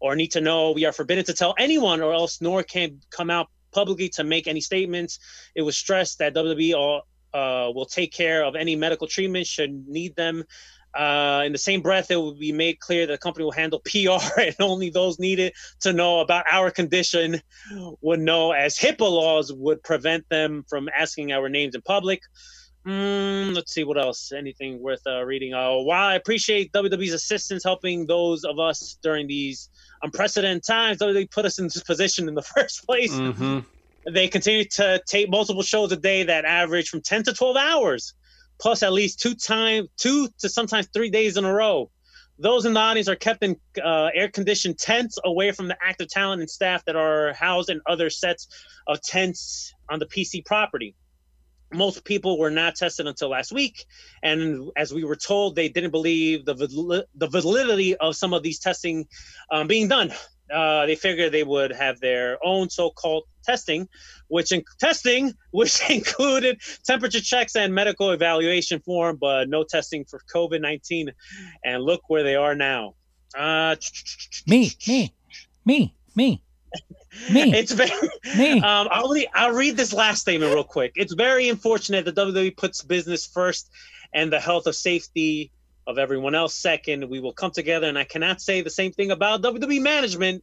or need to know. We are forbidden to tell anyone or else nor can come out publicly to make any statements. It was stressed that W W E all, uh, will take care of any medical treatment should need them. Uh, in the same breath, it will be made clear that the company will handle P R and only those needed to know about our condition would know, as HIPAA laws would prevent them from asking our names in public. Mm, let's see what else. Anything worth uh, reading? Uh, while I appreciate W W E's assistance helping those of us during these unprecedented times W W E put us in this position in the first place. Mm-hmm. They continue to tape multiple shows a day that average from ten to twelve hours, plus at least two time, two to sometimes three days in a row. Those in the audience are kept in uh, air-conditioned tents away from the active talent and staff that are housed in other sets of tents on the P C property. Most people were not tested until last week, and as we were told, they didn't believe the val- the validity of some of these testing um, being done. Uh, they figured they would have their own so-called testing, which in- testing which included temperature checks and medical evaluation form, but no testing for COVID nineteen. And look where they are now. Uh, me, me, me, me. Me. It's very. Me. Um, I'll read, I'll read this last statement real quick. It's very unfortunate that W W E puts business first and the health and safety of everyone else second. We will come together, and I cannot say the same thing about W W E management.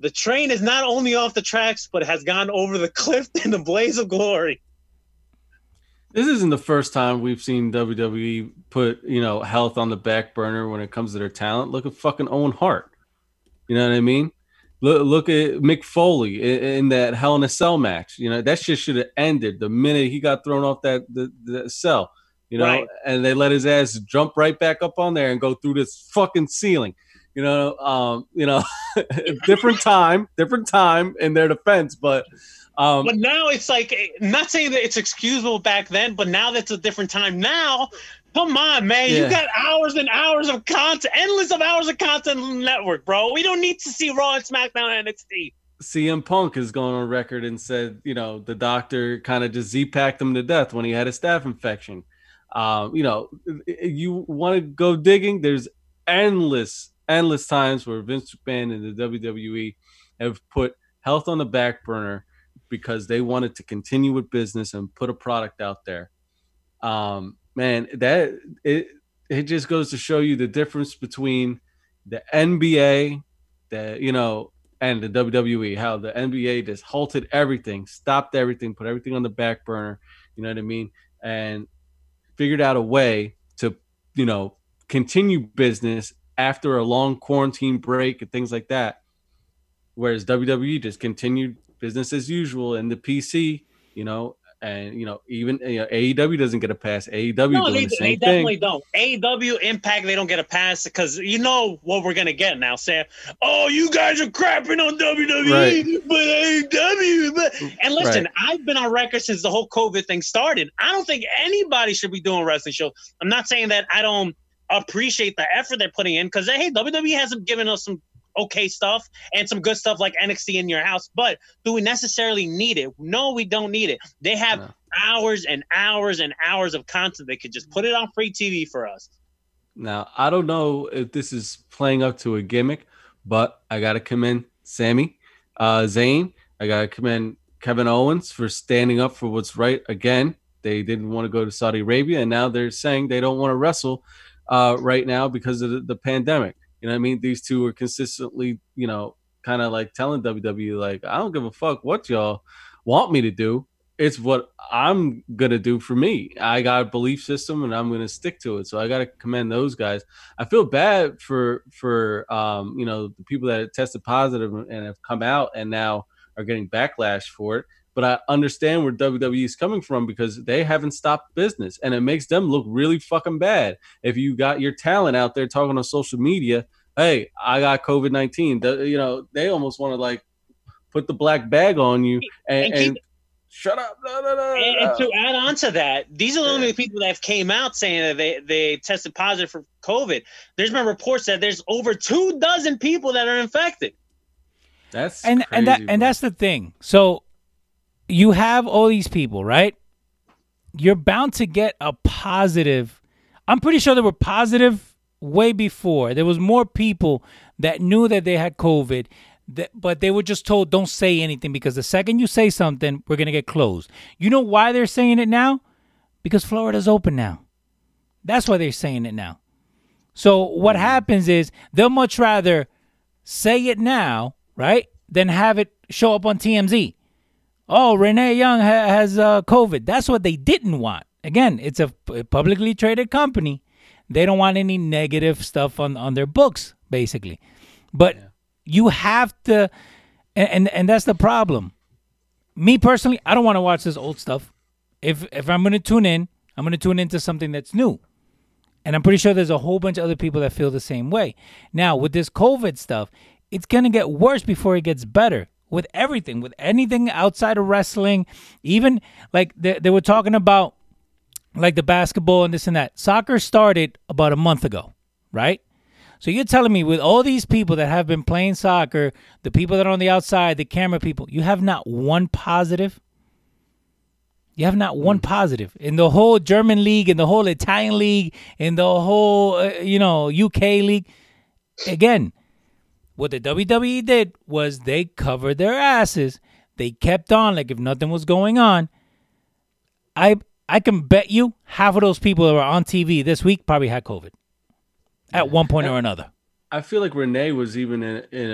The train is not only off the tracks, but has gone over the cliff in the blaze of glory. This isn't the first time we've seen W W E put, you know, health on the back burner when it comes to their talent. Look at fucking Owen Hart. You know what I mean? Look at Mick Foley in that Hell in a Cell match. You know, that shit should have ended the minute he got thrown off that the, the cell, you know, right. And they let his ass jump right back up on there and go through this fucking ceiling. You know, um, you know, different time, different time in their defense. But um, but now it's like, not saying that it's excusable back then, but now that's a different time now. Come on, man. Yeah. You got hours and hours of content, endless of hours of content on the network, bro. We don't need to see Raw and SmackDown and N X T. C M Punk has gone on record and said, you know, the doctor kind of just Z-packed him to death when he had a staph infection. Um, you know, you want to go digging? There's endless, endless times where Vince McMahon and the W W E have put health on the back burner because they wanted to continue with business and put a product out there. Um, Man, that it it just goes to show you the difference between the N B A, the you know, and the W W E. How the N B A just halted everything, stopped everything, put everything on the back burner. You know what I mean? And figured out a way to, you know, continue business after a long quarantine break and things like that. Whereas W W E just continued business as usual in the P C, you know. And, you know, even you know, A E W doesn't get a pass. A E W no, doing they, the same they definitely thing. Don't. A E W, Impact, they don't get a pass because you know what we're going to get now, Sam. Oh, you guys are crapping on W W E, right. But A E W. But... And listen, right. I've been on record since the whole COVID thing started. I don't think anybody should be doing wrestling shows. I'm not saying that I don't appreciate the effort they're putting in because, hey, W W E hasn't given us some okay stuff and some good stuff like N X T in your house, but do we necessarily need it? No, we don't need it. They have no. hours and hours and hours of content. They could just put it on free T V for us. Now, I don't know if this is playing up to a gimmick, but I got to commend Sammy, uh, Zayn. I got to commend Kevin Owens for standing up for what's right. Again, they didn't want to go to Saudi Arabia, and now they're saying they don't want to wrestle uh, right now because of the, the pandemic. You know what I mean? These two are consistently, you know, kind of like telling W W E, like, I don't give a fuck what y'all want me to do. It's what I'm going to do for me. I got a belief system and I'm going to stick to it. So I got to commend those guys. I feel bad for, for um, you know, the people that tested positive and have come out and now are getting backlash for it. But I understand where W W E is coming from because they haven't stopped business, and it makes them look really fucking bad. If you got your talent out there talking on social media, hey, I got COVID nineteen. You know, they almost want to like put the black bag on you and, and, keep, and shut up. No, no, no, and, and to add on to that, these are the only people that have came out saying that they, they tested positive for COVID. There's been reports that there's over two dozen people that are infected. That's and crazy, and that, and that's the thing. So. You have all these people, right? You're bound to get a positive. I'm pretty sure they were positive way before. There was more people that knew that they had COVID, that, but they were just told don't say anything because the second you say something, we're going to get closed. You know why they're saying it now? Because Florida's open now. That's why they're saying it now. So what happens is they'll much rather say it now, right, than have it show up on T M Z. Oh, Renee Young ha- has uh, COVID. That's what they didn't want. Again, it's a p- publicly traded company. They don't want any negative stuff on, on their books, basically. But yeah. You have to, and, and and that's the problem. Me personally, I don't want to watch this old stuff. If if I'm gonna tune in, I'm gonna tune into something that's new. And I'm pretty sure there's a whole bunch of other people that feel the same way. Now, with this COVID stuff, it's gonna get worse before it gets better. With everything, with anything outside of wrestling, even like they, they were talking about like the basketball and this and that. Soccer started about a month ago, right? So you're telling me with all these people that have been playing soccer, the people that are on the outside, the camera people, you have not one positive? You have not one positive. In the whole German league, in the whole Italian league, in the whole, uh, you know, U K league. Again, what the W W E did was they covered their asses. They kept on like if nothing was going on. I I can bet you half of those people that were on T V this week probably had COVID at one point I, or another. I feel like Renee was even in, in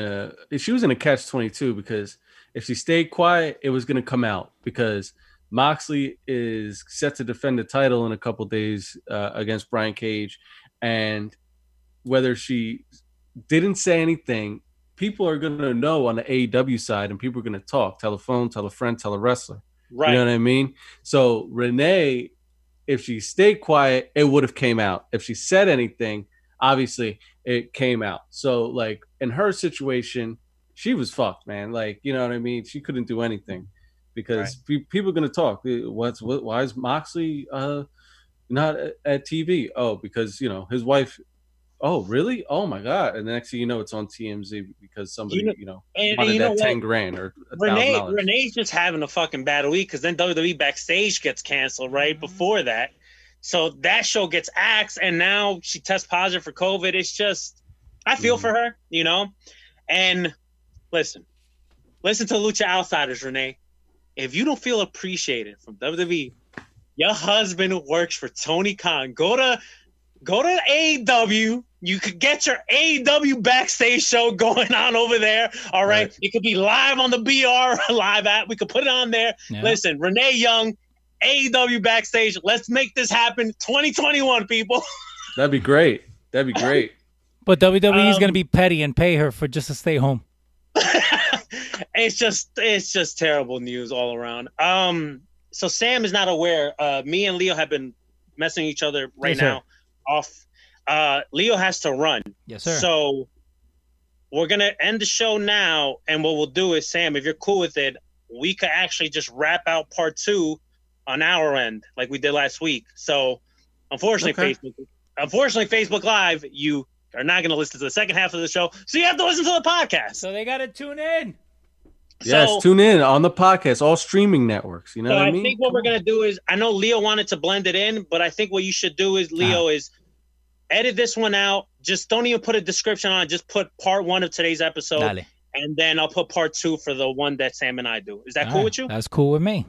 a... She was in a catch twenty-two because if she stayed quiet, it was going to come out because Moxley is set to defend the title in a couple days uh, against Brian Cage. And whether she didn't say anything, people are going to know on the A E W side and people are going to talk. Tell a phone, tell a friend, tell a wrestler. Right. You know what I mean? So Renee, if she stayed quiet, it would have came out. If she said anything, obviously it came out. So like in her situation, she was fucked, man. Like, you know what I mean? She couldn't do anything because right. pe- people are going to talk. What's what, why is Moxley uh, not at T V? Oh, because, you know, his wife. Oh, really? Oh, my God. And the next thing you know, it's on T M Z because somebody, you know, you know and, wanted and you that know ten grand or one thousand dollars. Renee's just having a fucking battle week because then W W E Backstage gets canceled right mm-hmm. before that. So that show gets axed, and now she tests positive for COVID. It's just, I feel mm-hmm. for her, you know? And listen, listen to Lucha Outsiders, Renee. If you don't feel appreciated from W W E, your husband works for Tony Khan. Go to... Go to A E W. You could get your A E W Backstage show going on over there. All right. right. It could be live on the B R live app. We could put it on there. Yeah. Listen, Renee Young, A E W Backstage. Let's make this happen. twenty twenty-one, people. That'd be great. That'd be great. But W W E is um, going to be petty and pay her for just to stay home. it's just it's just terrible news all around. Um, so Sam is not aware. Uh, me and Leo have been messaging each other right yes, now. Sir. Off, uh, Leo has to run. Yes, sir. So we're gonna end the show now, and what we'll do is, Sam, if you're cool with it, we could actually just wrap out part two on our end, like we did last week. So, unfortunately, okay. Facebook, unfortunately, Facebook Live, you are not gonna listen to the second half of the show, so you have to listen to the podcast. So they gotta tune in. Yes, so, tune in on the podcast, all streaming networks. You know so what I mean? I think what Come we're on. gonna do is, I know Leo wanted to blend it in, but I think what you should do is, Leo, ah. is edit this one out. Just don't even put a description on it. Just put part one of today's episode, Dale. And then I'll put part two for the one that Sam and I do. Is that all cool right. with you? That's cool with me.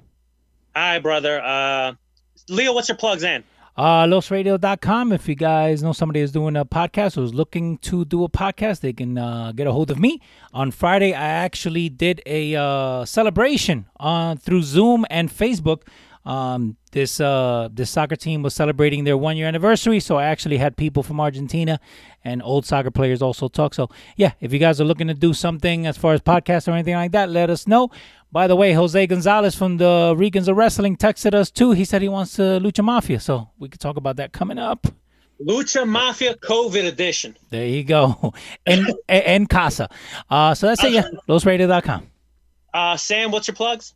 All right, brother. Uh, Leo, what's your plugs in? Uh, los radio dot com. If you guys know somebody is doing a podcast or is looking to do a podcast, they can uh, get a hold of me. On Friday, I actually did a uh, celebration on through Zoom and Facebook. Um, this uh, this soccer team was celebrating their one year anniversary, so I actually had people from Argentina and old soccer players also talk. So yeah, if you guys are looking to do something as far as podcasts or anything like that, let us know. By the way, Jose Gonzalez from the Regans of Wrestling texted us, too. He said he wants to uh, Lucha Mafia, so we could talk about that coming up. Lucha Mafia COVID edition. There you go. And, and Casa. Uh, so that's it, yeah. los radio dot com. Uh, Sam, what's your plugs?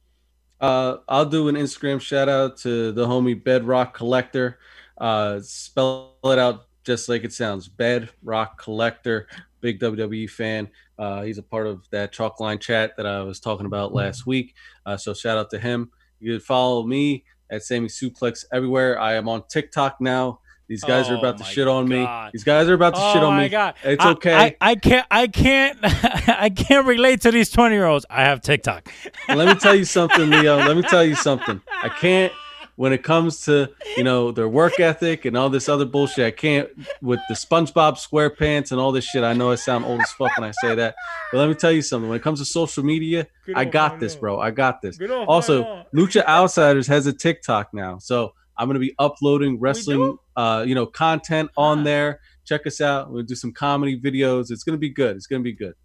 Uh, I'll do an Instagram shout-out to the homie Bedrock Collector. Uh, spell it out just like it sounds. Bedrock Collector. Big W W E fan. Uh, he's a part of that Chalkline chat that I was talking about last week. Uh, so shout out to him. You can follow me at Sammy Suplex everywhere. I am on TikTok now. These guys oh are about to shit on God. me. These guys are about to oh shit on me. God. It's I, okay. I, I can't. I can't. I can't relate to these twenty-year-olds. I have TikTok. Let me tell you something, Leo. Let me tell you something. I can't. When it comes to, you know, their work ethic and all this other bullshit, I can't with the SpongeBob SquarePants and all this shit. I know I sound old as fuck when I say that, but let me tell you something. When it comes to social media, I got this, bro. I got this. Also, Lucha Outsiders has a TikTok now, so I'm gonna be uploading wrestling, uh, you know, content on there. Check us out. We'll do some comedy videos. It's gonna be good. It's gonna be good.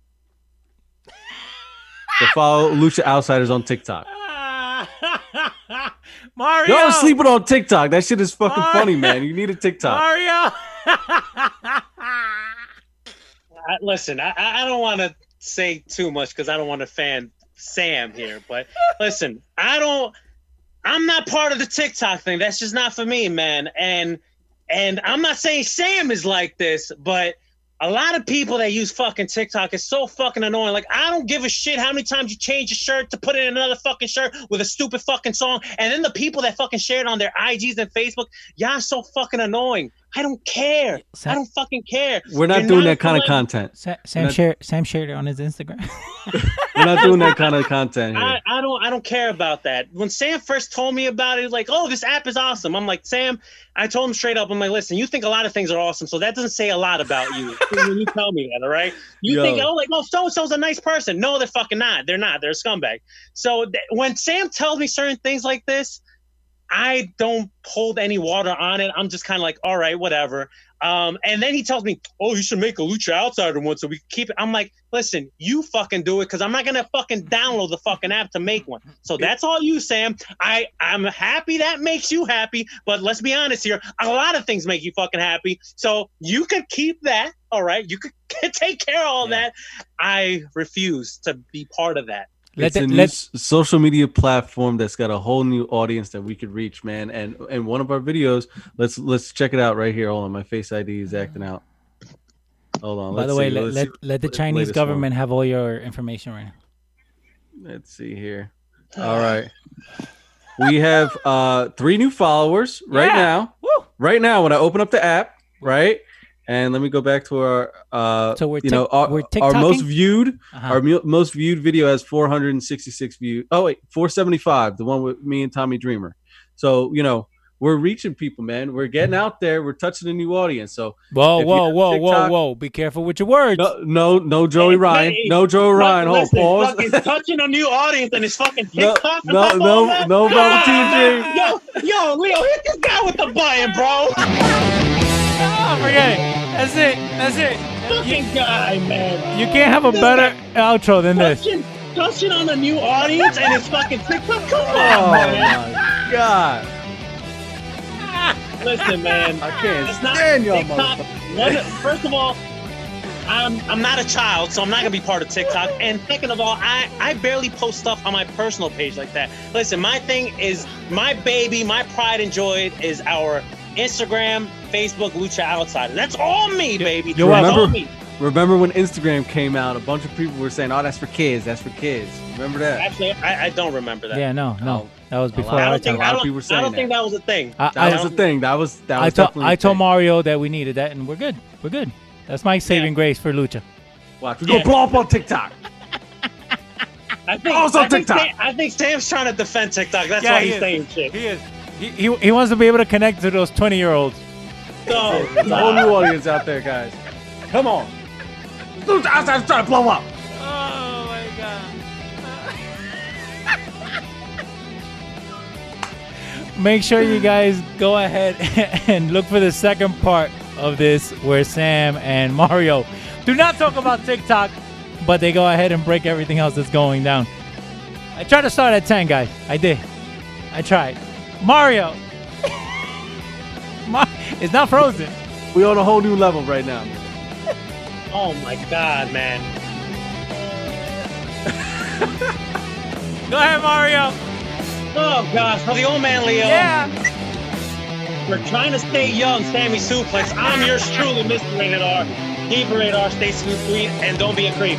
So follow Lucha Outsiders on TikTok. Mario, y'all sleeping on TikTok. That shit is fucking Mario. funny, man. You need a TikTok, Mario. I, listen, I, I don't want to say too much because I don't want to fan Sam here, but listen, I don't. I'm not part of the TikTok thing. That's just not for me, man. And and I'm not saying Sam is like this, but a lot of people that use fucking TikTok is so fucking annoying. Like, I don't give a shit how many times you change your shirt to put in another fucking shirt with a stupid fucking song. And then the people that fucking share it on their I Gs and Facebook, y'all so fucking annoying. I don't care. Sam, I don't fucking care. We're not You're doing not that kind of content. Sa- Sam not, shared Sam shared it on his Instagram. We're not doing that kind of content here. I, I don't I don't care about that. When Sam first told me about it, he was like, oh, this app is awesome. I'm like, Sam, I told him straight up, I'm like, listen, you think a lot of things are awesome, so that doesn't say a lot about you when you tell me that, all right? You Yo. think, oh, like, oh, so-and-so's a nice person. No, they're fucking not. They're not. They're a scumbag. So th- when Sam tells me certain things like this, I don't hold any water on it. I'm just kind of like, all right, whatever. Um, and then he tells me, oh, you should make a Lucha Outsider one so we can keep it. I'm like, listen, you fucking do it because I'm not going to fucking download the fucking app to make one. So that's all you, Sam. I, I'm happy that makes you happy, but let's be honest here. A lot of things make you fucking happy. So you could keep that, all right? You could take care of all yeah. that. I refuse to be part of that. It's let, a new let, social media platform that's got a whole new audience that we could reach, man. And and one of our videos, let's let's check it out right here. Hold on, my Face I D is acting out. Hold on. By the way, see, let, let, let the Chinese government one. have all your information right now. Let's see here. All right. We have uh, three new followers right yeah. now. Woo. Right now, when I open up the app, right? And let me go back to our, uh, so we're you tic- know, our, we're our most viewed, uh-huh. our mu- most viewed video has four hundred sixty-six views. Oh wait, four seventy-five, the one with me and Tommy Dreamer. So you know, we're reaching people, man. We're getting out there. We're touching a new audience. So whoa, whoa, whoa, TikTok, whoa, whoa! Be careful with your words. No, no, no Joey hey, Ryan. Hey, no Joey Ryan. Hold pause. Touching a new audience and it's fucking TikTok. No, no, no, no, Velveteen Dream. Yo, yo, Leo, hit this guy with the button, bro. Oh, forget it. That's it. That's it. Fucking you, guy, man. You can't have a this better outro than touching, this. Touching on a new audience and it's fucking TikTok. Come on, oh, man. My God. Listen, man. I can't it's not stand your motherfucker. First of all, I'm I'm not a child, so I'm not gonna be part of TikTok. And second of all, I, I barely post stuff on my personal page like that. Listen, my thing is my baby, my pride and joy is our Instagram, Facebook, Lucha Outsider. That's all me, baby. Yo, that's remember, all me. Remember when Instagram came out, a bunch of people were saying, oh, that's for kids. That's for kids. Remember that? Actually, I, I don't remember that. Yeah, no, no. Oh, that was before. I don't, think, I don't, I don't that. think that was a thing. I, that I, was a thing. That was, that was I definitely told, I told Mario that we needed that, and we're good. We're good. That's my saving yeah. grace for Lucha. Watch. We're going to yeah. blow up on TikTok. I think, also I think TikTok. Sam, I think Sam's trying to defend TikTok. That's yeah, why he's he saying shit. He is. He, he he wants to be able to connect to those twenty-year-olds. No, there's a whole new audience out there, guys. Come on. Lucha Outsider's trying to blow up. Oh, my God. Make sure you guys go ahead and look for the second part of this where Sam and Mario do not talk about TikTok, but they go ahead and break everything else that's going down. I tried to start at ten, guys. I did. I tried. Mario, Mar- it's not frozen. We're on a whole new level right now. Oh my God, man. Go ahead, Mario. Oh gosh, for the old man, Leo. Yeah. We're trying to stay young, Sammy Suplex. I'm yours truly, Mister Radar. Keep Radar, stay sweet, sweet, and don't be a creep.